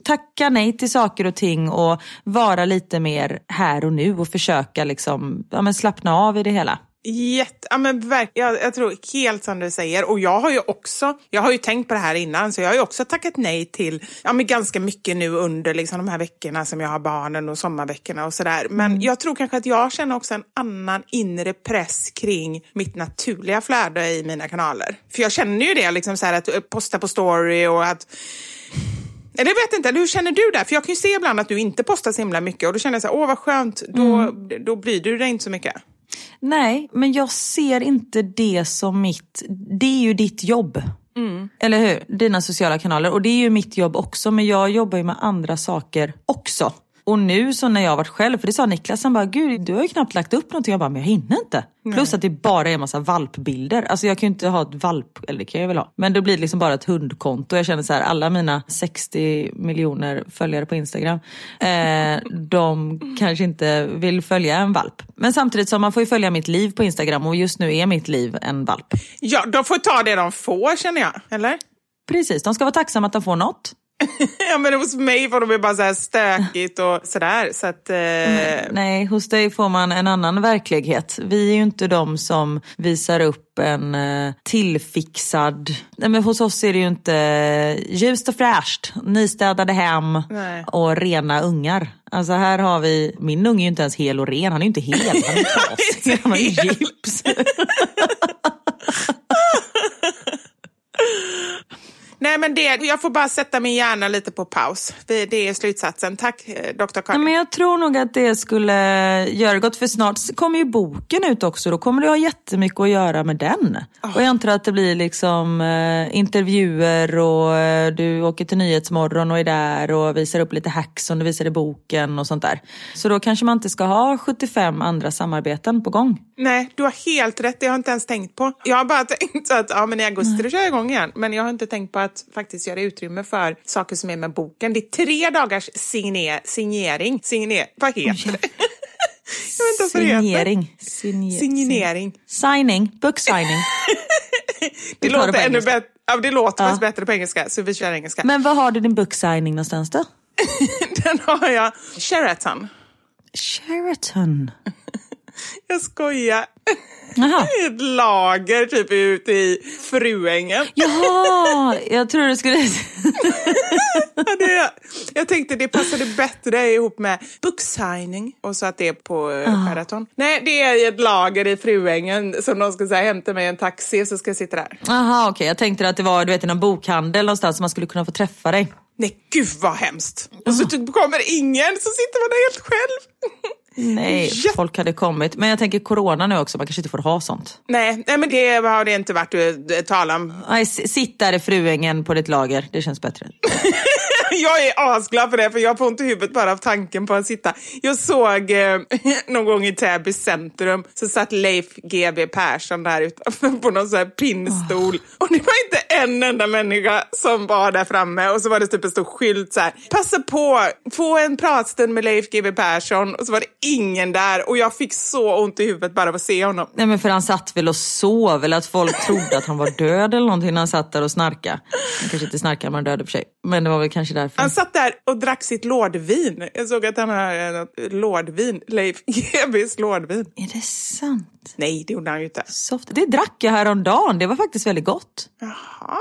tacka nej till saker och ting och vara lite mer här och nu och försöka liksom, slappna av i det hela. Jag tror helt som du säger, och jag har ju tänkt på det här innan, så jag har ju också tackat nej till ganska mycket nu under liksom de här veckorna som jag har barnen och sommarveckorna och sådär, men jag tror kanske att jag känner också en annan inre press kring mitt naturliga flöde i mina kanaler, för jag känner ju det liksom så här, att posta på story och att... Eller jag vet inte, hur känner du där? För jag kan ju se ibland att du inte postar så himla mycket, och då känner jag så här, åh vad skönt, då bryr du dig inte så mycket. Nej, men jag ser inte det som mitt... Det är ju ditt jobb. Eller hur? Dina sociala kanaler. Och det är ju mitt jobb också. Men jag jobbar ju med andra saker också. Och nu så när jag har varit själv... För det sa Niklas, han bara... Gud, du har ju knappt lagt upp någonting. Jag bara, men jag hinner inte. Nej. Plus att det bara är en massa valpbilder. Alltså jag kan ju inte ha ett valp... Eller det kan jag väl ha. Men då blir det liksom bara ett hundkonto. Jag känner så här... Alla mina 60 miljoner följare på Instagram... de kanske inte vill följa en valp. Men samtidigt så man får ju följa mitt liv på Instagram. Och just nu är mitt liv en valp. Ja, de får ta det de får, känner jag. Eller? Precis, de ska vara tacksamma att de får något. Ja, men hos mig var de bara så här stökigt och sådär. Så att, Nej, hos dig får man en annan verklighet. Vi är ju inte de som visar upp en tillfixad... Nej, men hos oss är det ju inte ljust och fräscht, nystädade hem och rena ungar. Alltså här har vi... Min unge är ju inte ens hel och ren. Han är ju inte hel, han är trasig. Han är gips. Nej, men jag får bara sätta min hjärna lite på paus. Det är slutsatsen. Tack, Dr. Karin. Men jag tror nog att det skulle göra gott, för snart kommer ju boken ut också. Då kommer du ha jättemycket att göra med den. Oh. Och jag antar att det blir liksom intervjuer och du åker till Nyhetsmorgon och är där och visar upp lite hacks som du visar i boken och sånt där. Så då kanske man inte ska ha 75 andra samarbeten på gång. Nej, du har helt rätt. Det har jag inte ens tänkt på. Jag har bara tänkt att men i augusti då kör jag igång igen. Men jag har inte tänkt på att faktiskt göra utrymme för saker som är med boken. Det är 3 dagars signering. Vad heter det? Jag vet inte vad det heter. Signering. Signing. Book signing. Det låter det ännu bättre. Ja, det låter faktiskt bättre på engelska. Så vi kör engelska. Men vad har du din book signing någonstans då? Den har jag. Sheraton. Jag skojar. Aha. Ett lager typ ute i Fruängen. Jaha, jag tror du skulle... Jag tänkte det passade bättre ihop med booksigning och så att det är på Sheraton. Nej, det är ett lager i Fruängen som någon ska säga hämta mig en taxi så ska jag sitta där. Aha, okej. Jag tänkte att det var någon bokhandel någonstans som man skulle kunna få träffa dig. Nej, gud vad hemskt. Och så kommer ingen, så sitter man där helt själv. Nej, folk hade kommit. Men jag tänker corona nu också, man kanske inte får ha sånt. Nej men det har det inte varit att tala om. Nej, sitt där i Fruängen på ditt lager, det känns bättre. Jag är asglad för det, för jag får inte huvudet bara av tanken på att sitta. Jag såg någon gång i Täby centrum så satt Leif G.W. Persson där utanför på någon sån här pinnstol. Och det var inte en enda människa som var där framme. Och så var det typ en stor skylt så här: passa på, få en pratstund med Leif G.W. Persson. Och så var det ingen där och jag fick så ont i huvudet bara av att se honom. Nej, men för han satt väl och sov, eller att folk trodde att han var död eller någonting när han satt där och snarkade. Han kanske inte snarkade, man döde för sig. Men det var väl kanske därför. Han satt där och drack sitt lådvin. Jag såg att han har något lådvin. Leif G.W.s lådvin. Är det sant? Nej, det gjorde han ju inte. Soft. Det drack jag häromdagen. Det var faktiskt väldigt gott. Jaha.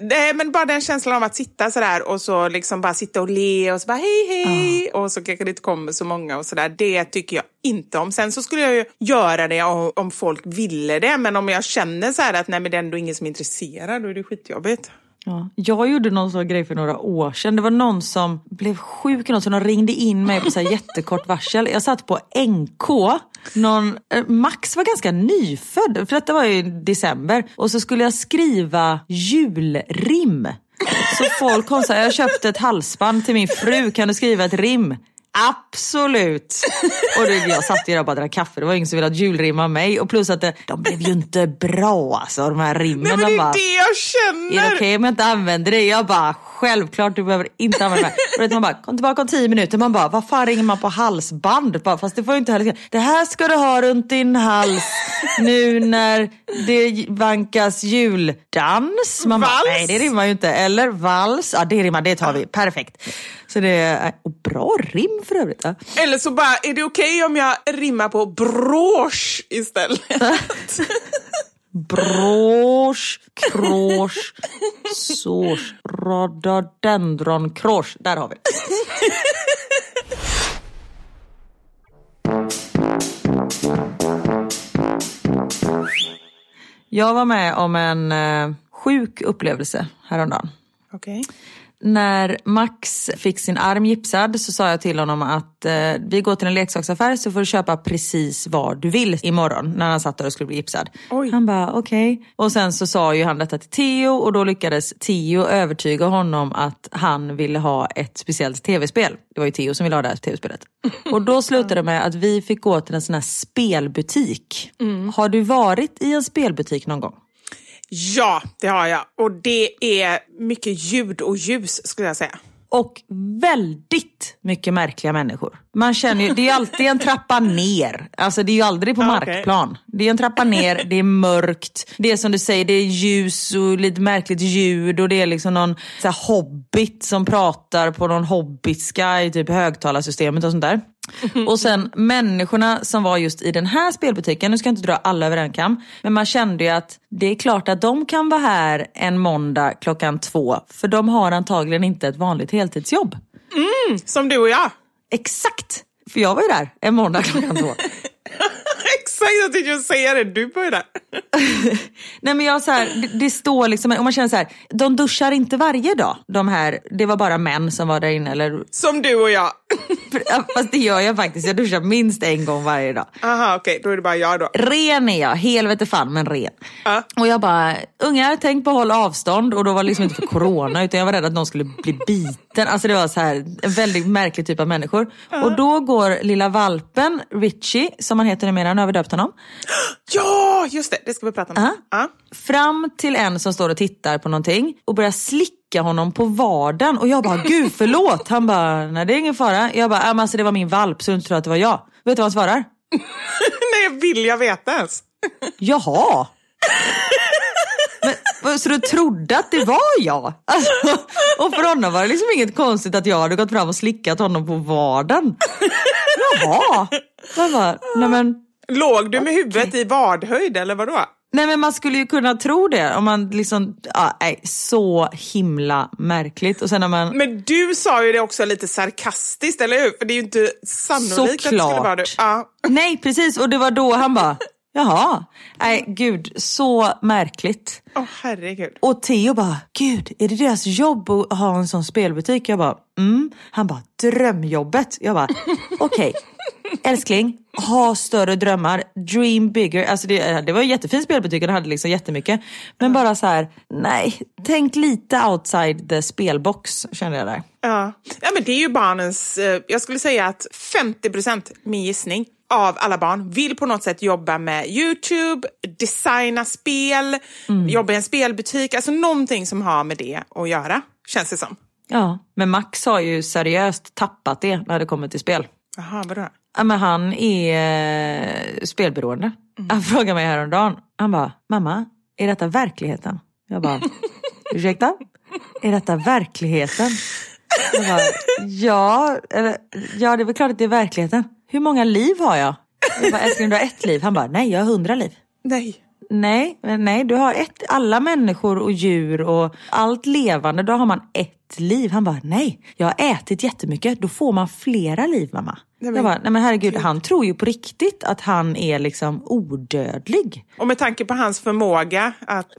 Nej, men bara den känslan av att sitta sådär och så liksom bara sitta och le och så bara hej. Och så kanske det inte kommer så många och sådär. Det tycker jag inte om. Sen så skulle jag ju göra det om folk ville det. Men om jag känner så här att nej, men det är ändå ingen som är intresserad, då är det skitjobbigt. Ja, jag gjorde någon sån grej för några år sedan. Det var någon som blev sjuk, någon som ringde in mig på så här jättekort varsel. Jag satt på NK. Max var ganska nyfödd, för detta var ju i december. Och så skulle jag skriva julrim. Så folk kom så här: jag köpte ett halsband till min fru, kan du skriva ett rim? Absolut. Och jag satt ju där och bara drack kaffe. Det var ingen som ville att julrimma mig. Och plus att de blev ju inte bra, alltså, de här rimmen. Nej, men det är bara, det jag känner. Är det okej om jag inte använder det? Jag bara, självklart, du behöver inte använda det. Och man bara, kom tillbaka om 10 minuter. Man bara, vad fan ringer man på halsband? Bara, fast det får ju inte heller. Det här ska du ha runt din hals nu när det vankas juldans. Man vals? Bara, nej, det rimmar ju inte. Eller vals. Ja, det rimmar, det tar vi. Perfekt. Så det är bra rim. För övrigt, ja. Eller så bara, är det okej om jag rimmar på brosch istället? Brosch, krosch, sås, rhododendron, krosch. Där har vi det. Jag var med om en sjuk upplevelse häromdagen. Okej. När Max fick sin arm gipsad så sa jag till honom att vi går till en leksaksaffär så får du köpa precis vad du vill imorgon, när han satt där och skulle bli gipsad. Oj. Han bara, okej. Och sen så sa ju han detta till Tio och då lyckades Tio övertyga honom att han ville ha ett speciellt tv-spel. Det var ju Tio som ville ha det här tv-spelet. Och då slutade det med att vi fick gå till en sån här spelbutik. Mm. Har du varit i en spelbutik någon gång? Ja, det har jag. Och det är mycket ljud och ljus, skulle jag säga. Och väldigt mycket märkliga människor. Man känner ju, det är alltid en trappa ner. Alltså det är ju aldrig på markplan. Det är en trappa ner, det är mörkt. Det är som du säger, det är ljus och lite märkligt ljud. Och det är liksom någon så här, hobbit som pratar på någon hobbitska i typ högtalarsystemet och sånt där. Och sen människorna som var just i den här spelbutiken, nu ska jag inte dra alla över en kam, men man kände ju att det är klart att de kan vara här en måndag 14:00, för de har antagligen inte ett vanligt heltidsjobb. Mm, som du och jag. Exakt, för jag var ju där en måndag 14:00. Exakt, jag tyckte jag säga det, du var ju där. Nej men jag så här, det står liksom, om man känner så här, de duschar inte varje dag, de här, det var bara män som var där inne eller... Som du och jag. Fast det gör jag faktiskt, jag duschar minst en gång varje dag. Aha, okej, då är det bara jag då. Ren är jag, helvete fan men ren. Och jag bara, ungar, tänk på hålla avstånd. Och då var det liksom inte för corona, utan jag var rädd att någon skulle bli biten. Alltså det var så här, en väldigt märklig typ av människor. Och då går lilla valpen Richie, som han heter numera, nu har vi döpt honom. Ja, just det, det ska vi prata om. Fram till en som står och tittar på någonting och börjar slicka honom på vardagen. Och jag bara, gud förlåt. Han bara, nej det är ingen fara. Jag bara, men alltså det var min valp, så du inte tror att det var jag. Vet du vad han svarar? Nej, vill jag veta ens? Jaha. Men, så du trodde att det var jag? Alltså, och för honom var det liksom inget konstigt att jag hade gått fram och slickat honom på vardagen. Jaha. Jag bara, nej men... Låg du med huvudet i vardhöjd eller vadå? Nej men man skulle ju kunna tro det om man liksom, nej, så himla märkligt. Och sen när man... Men du sa ju det också lite sarkastiskt, eller hur? För det är ju inte sannolikt såklart. Att det skulle vara du. Nej precis, och det var då han bara, jaha, nej gud, så märkligt. Åh herregud. Och Theo bara, gud, är det deras jobb att ha en sån spelbutik? Jag bara, Han bara, drömjobbet. Jag bara, okej. Älskling, ha större drömmar, dream bigger. Alltså det var en jättefin spelbutik och det hade liksom jättemycket. Men bara så här, nej, tänk lite outside the spelbox, kände jag där. Ja, men det är ju barnens, jag skulle säga att 50%, min gissning, av alla barn vill på något sätt jobba med YouTube, designa spel, jobba i en spelbutik. Alltså någonting som har med det att göra, känns det som. Ja, men Max har ju seriöst tappat det när det kommer till spel. Jaha, vadå? Ja, men han är spelberoende. Han frågade mig häromdagen. Han bara, mamma, är detta verkligheten? Jag bara, ursäkta? Är detta verkligheten? Jag bara, ja, det är väl klart att det är verkligheten. Hur många liv har jag? Jag bara, älskling, du har ett liv. Han bara, nej, jag har 100 liv. Nej, du har ett. Alla människor och djur och allt levande, då har man ett liv. Han bara, nej, jag har ätit jättemycket. Då får man flera liv, mamma. Jag bara, nej men herregud, han tror ju på riktigt att han är liksom odödlig. Och med tanke på hans förmåga att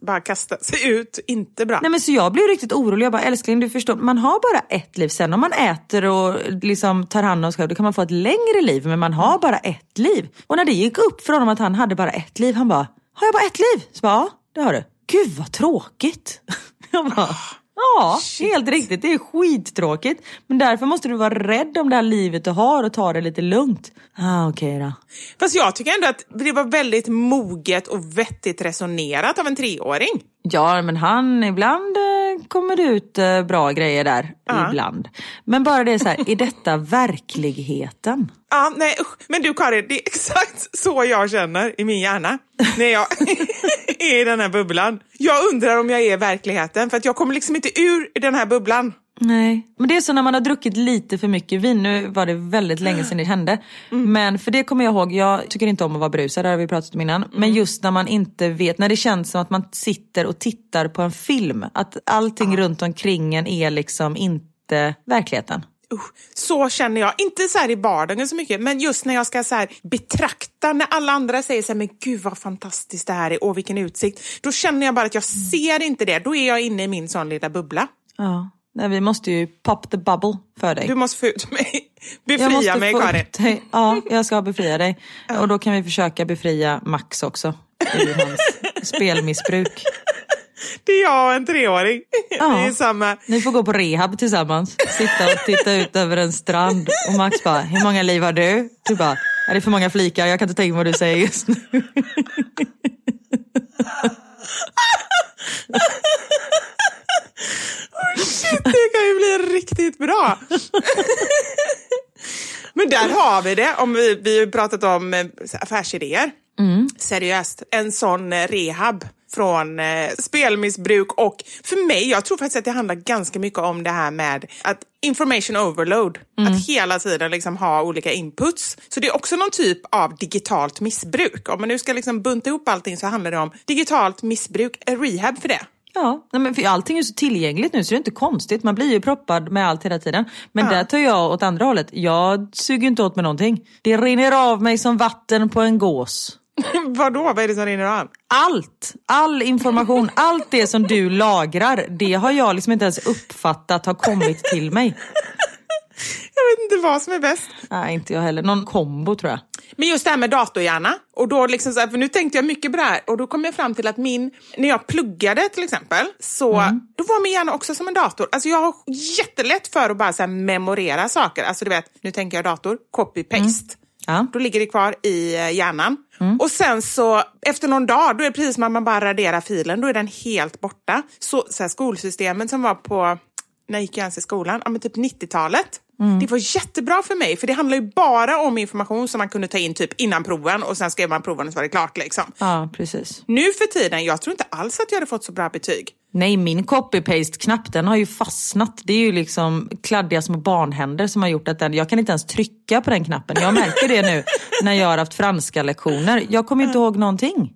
bara kasta sig ut, inte bra. Nej men så jag blev riktigt orolig. Jag bara, älskling, du förstår, man har bara ett liv. Sen om man äter och liksom tar hand om sig själv, då kan man få ett längre liv. Men man har bara ett liv. Och när det gick upp för honom att han hade bara ett liv, han bara, har jag bara ett liv? Så bara, ja, det har du. Gud vad tråkigt. Jag bara... Ja, shit. Helt riktigt. Det är skittråkigt. Men därför måste du vara rädd om det här livet du har och ta det lite lugnt. Okej då. Fast jag tycker ändå att det var väldigt moget och vettigt resonerat av en 3-åring. Ja, men han, ibland kommer det ut bra grejer där. Ibland. Men bara det är så här, är detta verkligheten? Ja, nej, men du Karin, det är exakt så jag känner i min hjärna när jag är i den här bubblan. Jag undrar om jag är verkligheten, för att jag kommer liksom inte ur den här bubblan. Nej, men det är så när man har druckit lite för mycket vin. Nu var det väldigt länge sedan det hände. Men för det kommer jag ihåg, jag tycker inte om att vara brusad, det har vi pratat om innan. Men just när man inte vet, när det känns som att man sitter och tittar på en film. Att allting runt omkring en är liksom inte verkligheten. Så känner jag, inte så här i vardagen så mycket, men just när jag ska så här betrakta, när alla andra säger så här, men gud vad fantastiskt det här är, åh vilken utsikt. Då känner jag bara att jag ser inte det, då är jag inne i min sån lilla bubbla. Ja. Nej, vi måste ju pop the bubble för dig. Du måste få ut mig. Befria mig, Karin. Ja, jag ska befria dig. Och då kan vi försöka befria Max också. I hans spelmissbruk. Det är jag och en 3-åring. Ja. Det är samma. Ni får gå på rehab tillsammans. Sitta och titta ut över en strand. Och Max bara, hur många liv har du? Du bara, är det för många flikar? Jag kan inte tänka på vad du säger just nu. Oh shit, det bra. Men där har vi det. Om vi har pratat om affärsidéer. Mm. Seriöst, en sån rehab från spelmissbruk. Och för mig, jag tror faktiskt att det handlar ganska mycket om det här med att information overload. Mm. Att hela tiden liksom ha olika inputs. Så det är också någon typ av digitalt missbruk. Om man nu ska liksom bunta ihop allting så handlar det om digitalt missbruk, rehab för det. Ja, men för allting är så tillgängligt nu så det är inte konstigt. Man blir ju proppad med allt hela tiden. Men där tar jag åt andra hållet. Jag suger inte åt mig någonting. Det rinner av mig som vatten på en gås. Vadå? Vad är det som rinner av? Allt. All information. Allt det som du lagrar. Det har jag liksom inte ens uppfattat har kommit till mig. Jag vet inte vad som är bäst. Nej, inte jag heller. Någon kombo tror jag. Men just det här med datorhjärna. Och då liksom så här, för nu tänkte jag mycket på det här. Och då kom jag fram till att när jag pluggade till exempel. Så då var min hjärna också som en dator. Alltså jag har jättelätt för att bara så här memorera saker. Alltså du vet, nu tänker jag dator. Copy-paste. Ja. Då ligger det kvar i hjärnan. Och sen så, efter någon dag, då är det precis som att man bara raderar filen. Då är den helt borta. Så här, skolsystemet som var på... När jag gick i skolan, ja men typ 90-talet. Det var jättebra för mig. För det handlar ju bara om information som man kunde ta in typ innan proven. Och sen skrev man proven och så var det klart liksom. Ja, precis. Nu för tiden, jag tror inte alls att jag hade fått så bra betyg. Nej, min copy-paste-knapp, den har ju fastnat. Det är ju liksom kladdiga små barnhänder som har gjort att jag kan inte ens trycka på den knappen. Jag märker det nu när jag har haft franska lektioner. Jag kommer inte ihåg någonting.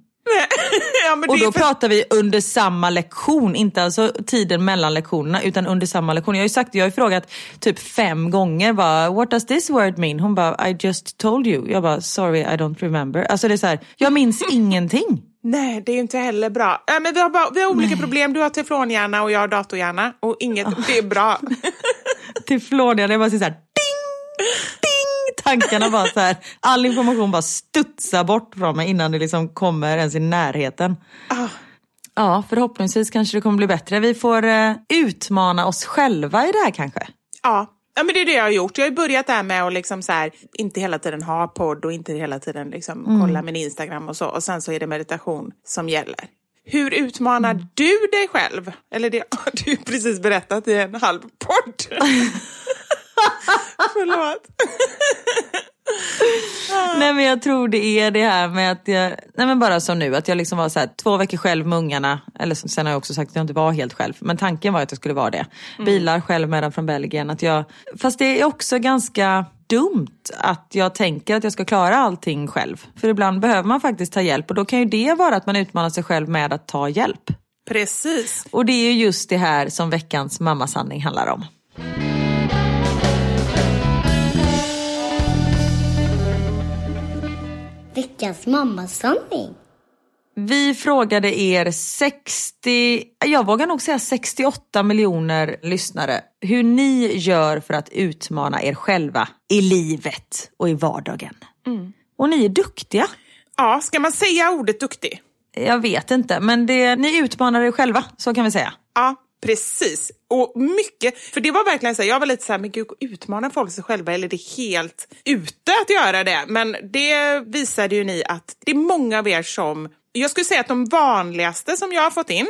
Ja, men och då pratar vi under samma lektion, inte alltså tiden mellan lektionerna utan under samma lektion. Jag har frågat typ 5 gånger bara, what does this word mean? Hon bara, I just told you. Jag bara, sorry I don't remember. Alltså det är så här, jag minns ingenting. Nej, det är ju inte heller bra. Men vi har olika problem. Du har teflonhjärna och jag har datorhjärna och inget, det är bra. Teflonhjärna, det var så här tankarna bara så här, all information bara studsar bort från mig innan det liksom kommer ens i närheten. Ja, förhoppningsvis kanske det kommer bli bättre. Vi får utmana oss själva i det här kanske. Ja, men det är det jag har gjort. Jag har börjat där med att liksom så här, inte hela tiden ha podd och inte hela tiden liksom kolla min Instagram och så. Och sen så är det meditation som gäller. Hur utmanar du dig själv? Eller det har du precis berättat i en halv podd. Förlåt. Nej, men jag tror det är det här med att jag... Nej, men bara som nu. Att jag liksom var så här 2 veckor själv med ungarna. Eller sen har jag också sagt att jag inte var helt själv. Men tanken var att jag skulle vara det. Bilar själv med den från Belgien. Fast det är också ganska dumt att jag tänker att jag ska klara allting själv. För ibland behöver man faktiskt ta hjälp. Och då kan ju det vara att man utmanar sig själv med att ta hjälp. Precis. Och det är ju just det här som veckans mammasanning handlar om. Veckans mammasanning. Vi frågade er 60, jag vågar nog säga 68 miljoner lyssnare, hur ni gör för att utmana er själva i livet och i vardagen. Och ni är duktiga. Ja, ska man säga ordet duktig? Jag vet inte, men ni utmanar er själva, så kan vi säga. Ja, precis. Och mycket, för det var verkligen så här, jag var lite så här, men gud, utmanar folk sig själva eller är det helt ute att göra det? Men det visade ju ni att det är många av er som, jag skulle säga att de vanligaste som jag har fått in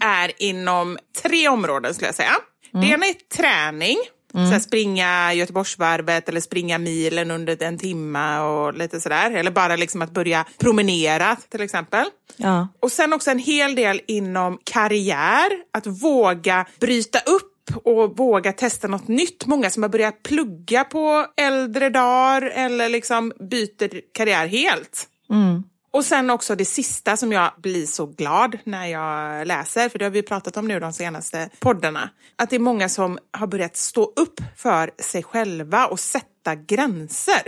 är inom 3 områden skulle jag säga. Det ena är träning, så här, springa Göteborgsvarvet eller springa milen under 1 timme och lite sådär. Eller bara liksom att börja promenera till exempel. Ja. Och sen också en hel del inom karriär. Att våga bryta upp och våga testa något nytt. Många som har börjat plugga på äldre dagar eller liksom byter karriär helt. Och sen också det sista som jag blir så glad när jag läser. För det har vi pratat om nu de senaste poddarna. Att det är många som har börjat stå upp för sig själva och sätta gränser.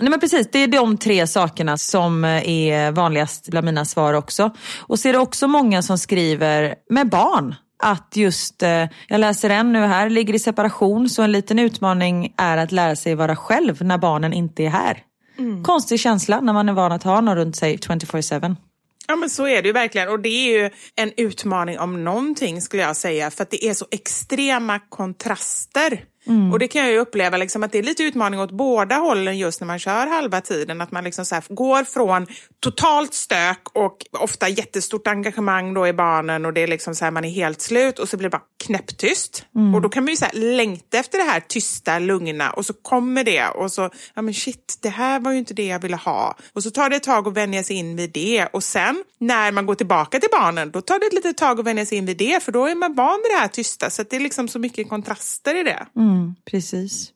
Nej, men precis, det är de 3 sakerna som är vanligast bland mina svar också. Och så är det också många som skriver med barn. Att just, jag läser en nu här, ligger i separation. Så en liten utmaning är att lära sig vara själv när barnen inte är här. Konstig känsla när man är van att ha någon runt sig 24/7. Ja, men så är det ju verkligen. Och det är ju en utmaning om någonting skulle jag säga. För att det är så extrema kontraster Mm. Och det kan jag ju uppleva liksom, att det är lite utmaning åt båda hållen just när man kör halva tiden. Att man liksom så här går från totalt stök och ofta jättestort engagemang då i barnen. Och det är liksom så här, man är helt slut och så blir det bara knäpptyst. Mm. Och då kan man ju så här längta efter det här tysta, lugna. Och så kommer det och så, ja men shit, det här var ju inte det jag ville ha. Och så tar det ett tag att vänja sig in vid det. Och sen när man går tillbaka till barnen, då tar det ett litet tag att vänja sig in vid det. För då är man van vid det här tysta. Så att det är liksom så mycket kontraster i det. Mm, precis.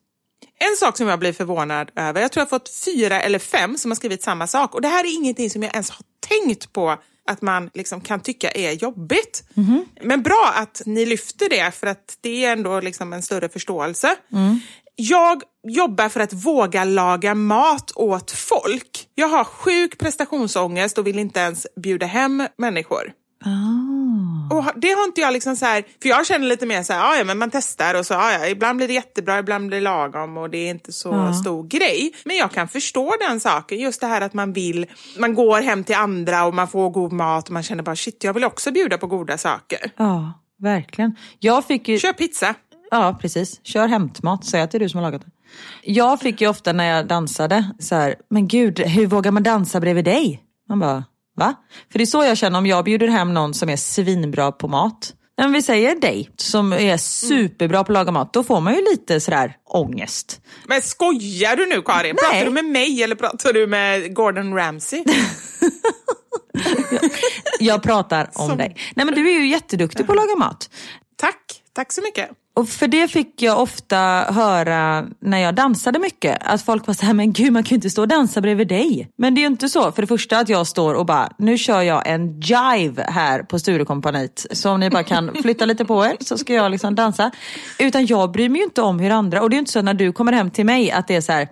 En sak som jag blir förvånad över, jag tror jag har fått 4 eller 5 som har skrivit samma sak. Och det här är ingenting som jag ens har tänkt på att man liksom kan tycka är jobbigt. Mm. Men bra att ni lyfter det, för att det är ändå liksom en större förståelse. Mm. Jag jobbar för att våga laga mat åt folk. Jag har sjuk prestationsångest och vill inte ens bjuda hem människor. Oh. Och det har inte jag liksom så här, för jag känner lite mer så här, ja men man testar och så, ja ibland blir det jättebra, ibland blir det lagom och det är inte så stor grej. Men jag kan förstå den saken, just det här att man går hem till andra och man får god mat och man känner bara shit, jag vill också bjuda på goda saker. Ja, verkligen. Jag fick ju... Kör pizza. Ja, precis. Kör hämtmat, säger jag till du som har lagat det. Jag fick ju ofta när jag dansade så här, men gud, hur vågar man dansa bredvid dig? Man bara... Va? För det är så jag känner om jag bjuder hem någon som är svinbra på mat. Om vi säger dig som är superbra på att laga mat, då får man ju lite sådär ångest. Men skojar du nu, Karin? Nej. Pratar du med mig eller pratar du med Gordon Ramsay? jag pratar om som... dig. Nej men du är ju jätteduktig på att laga mat. Tack så mycket. Och för det fick jag ofta höra när jag dansade mycket. Att folk var så här, men gud man kan ju inte stå och dansa bredvid dig. Men det är ju inte så. För det första att jag står och bara, nu kör jag en jive här på Sture Kompaniet. Så om ni bara kan flytta lite på er så ska jag liksom dansa. Utan jag bryr mig ju inte om hur andra. Och det är ju inte så när du kommer hem till mig att det är så här,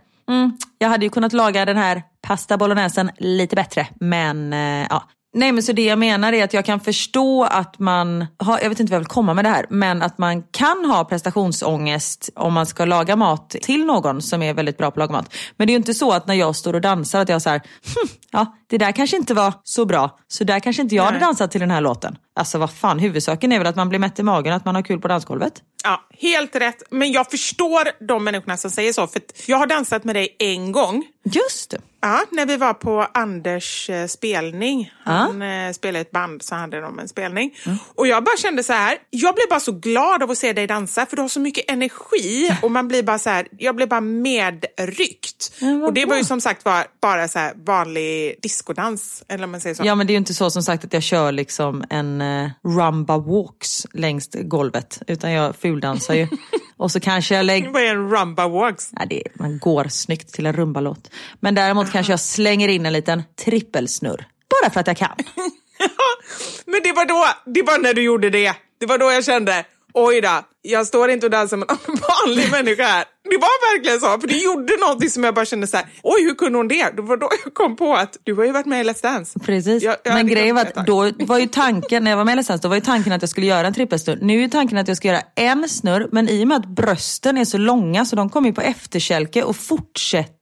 jag hade ju kunnat laga den här pasta bolognesen lite bättre. Men ja. Nej men så det jag menar är att jag kan förstå att man har, jag vet inte vad jag vill komma med det här, men att man kan ha prestationsångest om man ska laga mat till någon som är väldigt bra på att laga mat. Men det är ju inte så att när jag står och dansar att jag så här, ja det där kanske inte var så bra, så där kanske inte jag hade dansat till den här låten. Alltså vad fan, huvudsaken är väl att man blir mätt i magen, att man har kul på dansgolvet. Ja, helt rätt. Men jag förstår de människorna som säger så, för jag har dansat med dig en gång. Just det. Ja, när vi var på Anders spelning. Han spelade ett band, så hade de en spelning. Mm. Och jag bara kände så här, jag blev bara så glad av att se dig dansa, för du har så mycket energi och man blir bara så här, jag blev bara medryckt. Mm, och det var ju som sagt bara så här vanlig diskodans, eller man säger så. Ja, men det är ju inte så som sagt att jag kör liksom en rumba walks längs golvet, utan jag fuldansar ju. Och så kanske jag lägger... Vad är en rumba walks? Ja, det är... Man går snyggt till en rumbalåt. Men däremot kanske jag slänger in en liten trippelsnurr. Bara för att jag kan. Men det var när du gjorde det. Det var då jag kände, oj då, jag står inte och dansar med en vanlig människa här. Det var verkligen så, för du gjorde någonting som jag bara kände så här, oj hur kunde hon det? Det var då jag kom på att du har ju varit med i Let's Dance. Precis, jag men grejen var att då var ju tanken, när jag var med i Let's Dance, då var ju tanken att jag skulle göra en trippelsnurr. Nu är ju tanken att jag ska göra en snurr, men i och med att brösten är så långa så de kommer ju på efterkälke och fortsätter.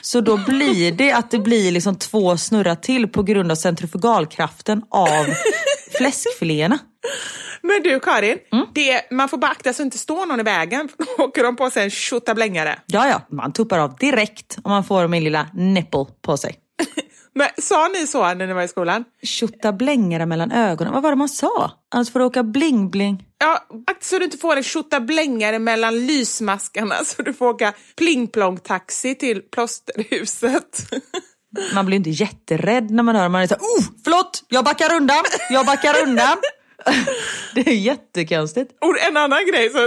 Så då blir det att det blir liksom 2 snurrar till på grund av centrifugalkraften av fläskfiléerna. Men du Karin, man får bara akta så inte står någon i vägen. Åker de på sig en tjottablängare? Ja, man tuppar av direkt om man får dem en lilla nipple på sig. Men sa ni så när ni var i skolan? Tjottablängare mellan ögonen, vad var det man sa? Annars får du åka bling-bling. Ja, akta så du inte får en tjottablängare mellan lysmaskarna. Så du får åka pling-plong-taxi till plåsterhuset. Man blir inte jätterädd när man hör. Man är så här, förlåt, jag backar undan. Det är jättekonstigt. Och en annan grej som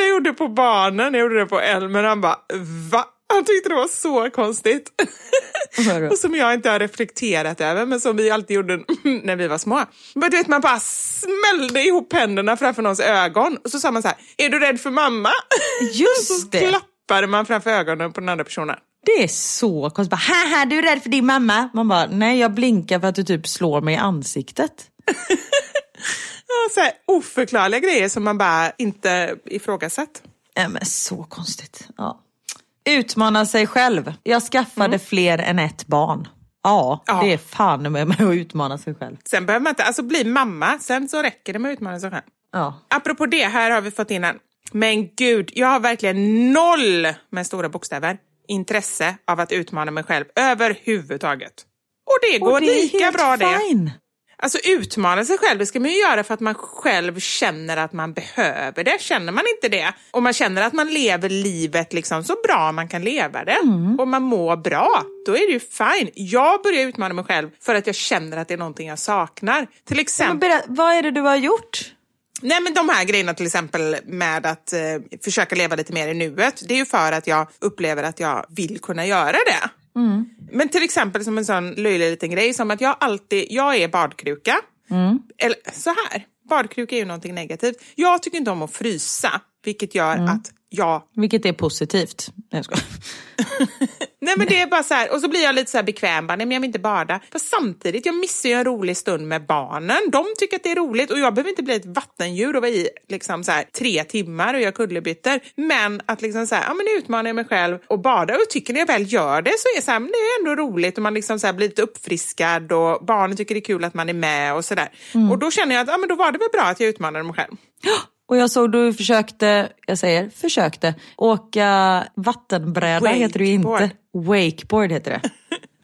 jag gjorde på barnen, jag gjorde det på Elmer, han bara, va? Han tyckte det var så konstigt. Och som jag inte har reflekterat över, men som vi alltid gjorde när vi var små. Men du vet, man bara smällde ihop händerna framför någons ögon. Och så sa man så här, är du rädd för mamma? Just så det. Så klappade man framför ögonen på den andra personen. Det är så konstigt. Bara, haha, du är rädd för din mamma. Man bara, nej jag blinkar för att du typ slår mig i ansiktet. Ja, så här oförklarliga grejer som man bara inte ifrågasatt. Ja, men så konstigt. Ja. Utmana sig själv. Jag skaffade fler än ett barn. Ja, det är fan med att utmana sig själv. Sen behöver man inte, alltså bli mamma, sen så räcker det med att utmana sig själv. Ja. Apropå det, här har vi fått in en. Men gud, jag har verkligen noll, med stora bokstäver, intresse av att utmana mig själv överhuvudtaget. Och det går lika bra det. Fine. Alltså utmana sig själv, det ska man ju göra för att man själv känner att man behöver det. Känner man inte det, och man känner att man lever livet liksom så bra man kan leva det, och man mår bra, då är det ju fine. Jag börjar utmana mig själv för att jag känner att det är någonting jag saknar. Till exempel... Men vad är det du har gjort? Nej, men de här grejerna till exempel med att försöka leva lite mer i nuet, det är ju för att jag upplever att jag vill kunna göra det. Mm. Men till exempel som en sån löjlig liten grej som att jag är badkruka. Mm. Eller så här, badkruka är ju någonting negativt. Jag tycker inte om att frysa, vilket gör att jag... Vilket är positivt. Jag ska. Nej, men det är bara så här, och så blir jag lite så här bekväm, bara, nej men jag vill inte bada. För samtidigt, jag missar ju en rolig stund med barnen. De tycker att det är roligt och jag behöver inte bli ett vattendjur och vara i liksom så här 3 timmar och göra kullerbyttor. Men att liksom så här, ja men utmanar jag mig själv och bada, och tycker när jag väl gör det så är det så här, men det är ändå roligt och man liksom så här blir lite uppfriskad och barnen tycker det är kul att man är med och sådär. Mm. Och då känner jag att, ja men då var det väl bra att jag utmanade mig själv. Och jag såg du försökte åka vattenbräda. Wakeboard. Heter det inte. Wakeboard heter det.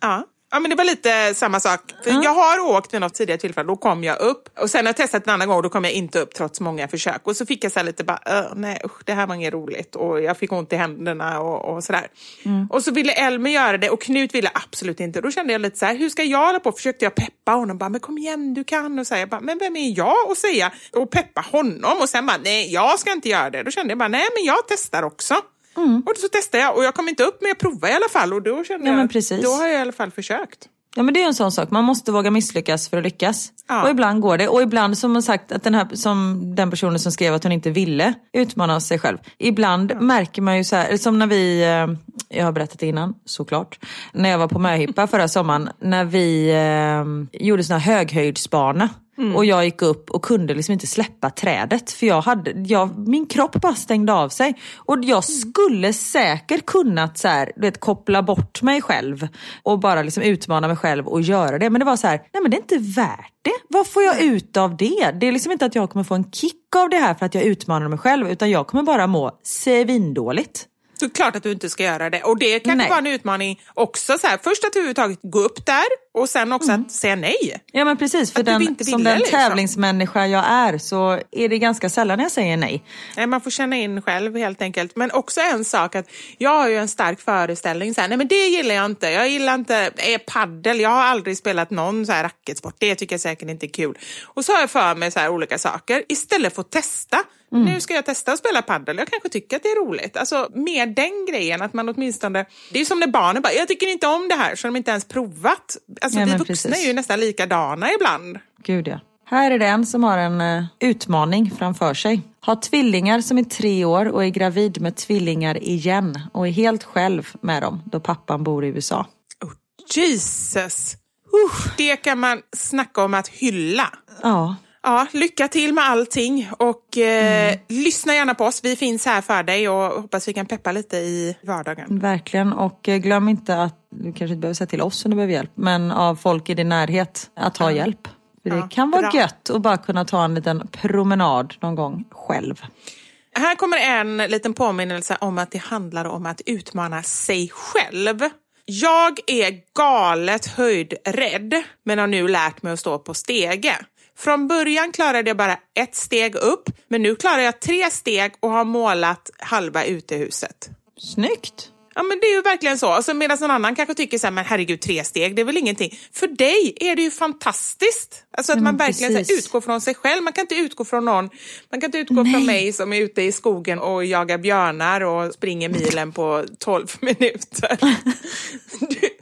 Ja. Ja, men det var lite samma sak. För jag har åkt vid något tidigare tillfälle, då kom jag upp. Och sen har jag testat en annan gång, då kom jag inte upp trots många försök. Och så fick jag så här lite bara, nej usch, det här var inget roligt. Och jag fick ont i händerna och sådär. Mm. Och så ville Elmer göra det och Knut ville absolut inte. Då kände jag lite så här, hur ska jag hålla på? Försökte jag peppa honom, bara, men kom igen du kan. Och så här, jag bara, men vem är jag? Och säga, och peppa honom. Och sen bara, nej jag ska inte göra det. Då kände jag bara, nej men jag testar också. Mm. Och så testade jag och jag kom inte upp, men jag provade i alla fall, och då kände jag, då har jag i alla fall försökt. Ja, men det är en sån sak, man måste våga misslyckas för att lyckas. Ja. Och ibland går det, och ibland som man sagt att den personen som skrev att hon inte ville utmana sig själv. Ibland märker man ju så här, som när vi, jag har berättat innan såklart, när jag var på möhippa förra sommaren, när vi gjorde såna höghöjdsbana. Mm. Och jag gick upp och kunde liksom inte släppa trädet. För min kropp bara stängde av sig. Och jag skulle säkert kunnat så här, du vet, koppla bort mig själv. Och bara liksom utmana mig själv och göra det. Men det var så här, nej men det är inte värt det. Vad får jag ut av det? Det är liksom inte att jag kommer få en kick av det här för att jag utmanar mig själv. Utan jag kommer bara må svindåligt. Så klart att du inte ska göra det. Och det kan vara en utmaning också. Så här, först att överhuvudtaget gå upp där. Och sen också att säga nej. Ja men precis. För att den tävlingsmänniska jag är, så är det ganska sällan jag säger nej. Nej, man får känna in själv helt enkelt. Men också en sak att jag har ju en stark föreställning. Så här, nej men det gillar jag inte. Jag gillar inte paddel. Jag har aldrig spelat någon så här racketsport. Det tycker jag säkert inte är kul. Och så har jag för mig så här olika saker. Istället för att testa. Nu ska jag testa att spela paddel. Jag kanske tycker att det är roligt. Alltså mer den grejen att man åtminstone... Det är som när barnen bara, jag tycker inte om det här. Så de inte ens provat. Alltså vi vuxna är ju nästan likadana ibland. Gud ja. Här är den som har en utmaning framför sig. Har tvillingar som är 3 år och är gravid med tvillingar igen. Och är helt själv med dem då pappan bor i USA. Oh, Jesus! Det kan man snacka om att hylla. Ja. Ja, lycka till med allting och lyssna gärna på oss. Vi finns här för dig och hoppas vi kan peppa lite i vardagen. Verkligen, och glöm inte att du kanske inte behöver säga till oss om du behöver hjälp, men av folk i din närhet att ta hjälp. För det kan vara gött att bara kunna ta en liten promenad någon gång själv. Här kommer en liten påminnelse om att det handlar om att utmana sig själv. Jag är galet höjdrädd, men har nu lärt mig att stå på stege. Från början klarade jag bara 1 steg upp, men nu klarar jag 3 steg och har målat halva utehuset. Snyggt! Ja, men det är ju verkligen så. Alltså, medan någon annan kanske tycker så här, men herregud, 3 steg, det är väl ingenting. För dig är det ju fantastiskt. Alltså att man verkligen så här, utgår från sig själv. Man kan inte utgå från någon. Man kan inte utgå från mig som är ute i skogen och jagar björnar och springer milen på 12 minuter.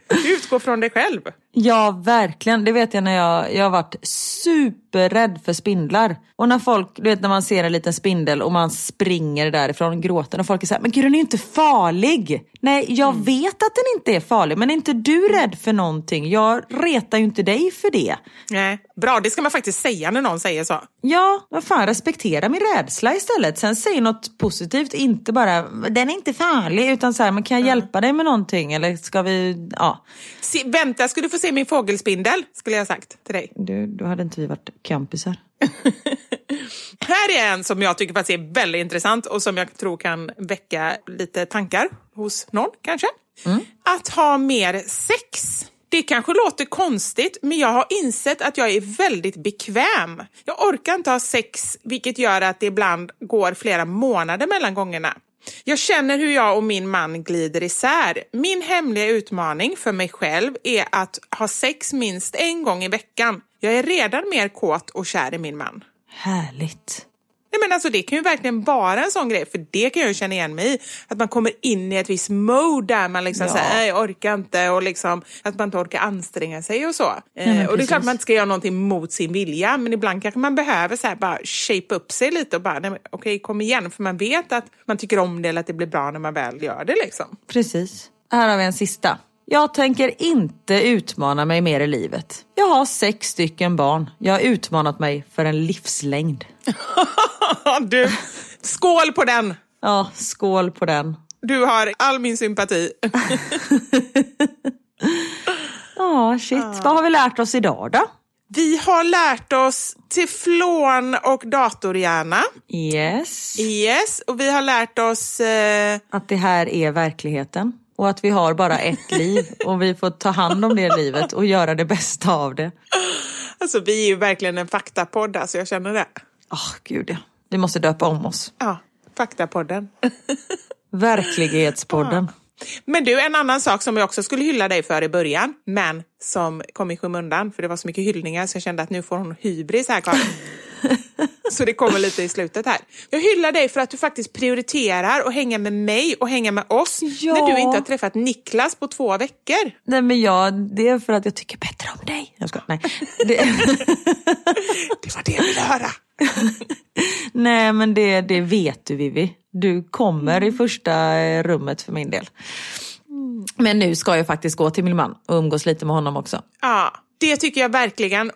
Du utgår från dig själv. Ja, verkligen. Det vet jag när jag har varit superrädd för spindlar. Och när folk, du vet när man ser en liten spindel och man springer därifrån gråten och folk är så här, men gud den är ju inte farlig. Nej, jag vet att den inte är farlig, men är inte du rädd för någonting? Jag retar ju inte dig för det. Nej, bra, det ska man faktiskt säga när någon säger så. Ja, vad fan, respektera min rädsla istället. Sen säg något positivt, inte bara, den är inte farlig, utan så här, men kan jag hjälpa dig med någonting? Eller ska vi, ja. Vänta, ska du få se min fågelspindel, skulle jag sagt till dig. Du hade inte vi varit kampisar. Här är en som jag tycker faktiskt är väldigt intressant och som jag tror kan väcka lite tankar hos någon kanske. Mm. Att ha mer sex. Det kanske låter konstigt, men jag har insett att jag är väldigt bekväm. Jag orkar inte ha sex, vilket gör att det ibland går flera månader mellan gångerna. Jag känner hur jag och min man glider isär. Min hemliga utmaning för mig själv är att ha sex minst en gång i veckan. Jag är redan mer kåt och kär i min man. Härligt. Nej, men alltså det kan ju verkligen vara en sån grej. För det kan jag ju känna igen mig i. Att man kommer in i ett visst mode där man liksom säger, jag orkar inte. Och liksom att man inte orkar anstränga sig och så. Ja, och det är klart att man inte ska göra någonting mot sin vilja. Men ibland kanske man behöver så här bara shape upp sig lite. Och bara, okej, kom igen. För man vet att man tycker om det eller att det blir bra när man väl gör det liksom. Precis. Här har vi en sista. Jag tänker inte utmana mig mer i livet. Jag har 6 barn. Jag har utmanat mig för en livslängd. Du, skål på den! Ja, skål på den. Du har all min sympati. Ja, shit. Vad har vi lärt oss idag då? Vi har lärt oss teflon och datorhjärna. Yes. Yes, och vi har lärt oss... att det här är verkligheten. Och att vi har bara ett liv och vi får ta hand om det livet och göra det bästa av det. Alltså vi är ju verkligen en faktapodd, alltså jag känner det. Åh gud ja, vi måste döpa om oss. Ja, faktapodden. Verklighetspodden. Ja. Men du, en annan sak som jag också skulle hylla dig för i början, men som kom i skymundan för det var så mycket hyllningar så jag kände att nu får hon hybris här, Karin. Så det kommer lite i slutet här. Jag hyllar dig för att du faktiskt prioriterar att hänga med mig och hänga med oss när du inte har träffat Niklas på 2 veckor. Nej men det är för att jag tycker bättre om dig. Jag ska, nej. Det var det jag ville höra. Nej men det vet du Vivi. Du kommer i första rummet för min del. Men nu ska jag faktiskt gå till min man och umgås lite med honom också. Ja. Det tycker jag verkligen.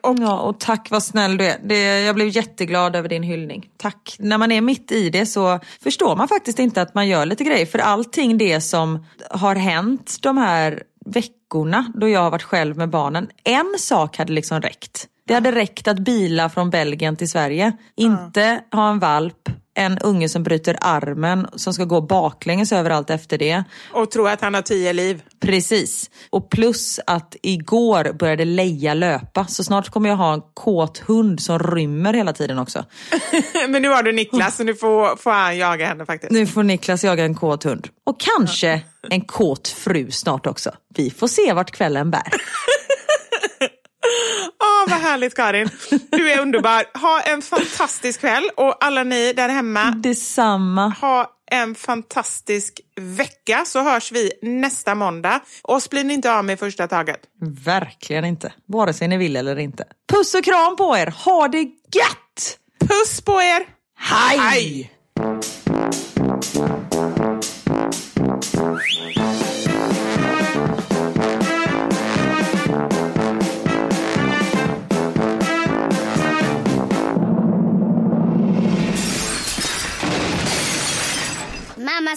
Och tack vad snäll du är. Jag blev jätteglad över din hyllning. Tack. När man är mitt i det så förstår man faktiskt inte att man gör lite grejer. För allting det som har hänt de här veckorna då jag har varit själv med barnen. En sak hade liksom räckt. Det hade räckt att bila från Belgien till Sverige. Inte ha en valp. En unge som bryter armen som ska gå baklänges överallt efter det. Och tror att han har 10 liv. Precis. Och plus att igår började Leia löpa. Så snart kommer jag ha en kåt hund som rymmer hela tiden också. Men nu har du Niklas och nu får han jaga henne faktiskt. Nu får Niklas jaga en kåt hund. Och kanske en kåt fru snart också. Vi får se vart kvällen bär. Vad härligt Karin. Du är underbar. Ha en fantastisk kväll och alla ni där hemma. Detsamma. Ha en fantastisk vecka så hörs vi nästa måndag. Oss blir ni inte av med första taget. Verkligen inte. Vare sig ni vill eller inte. Puss och kram på er. Ha det gött. Puss på er. Hej. Hej. Mamma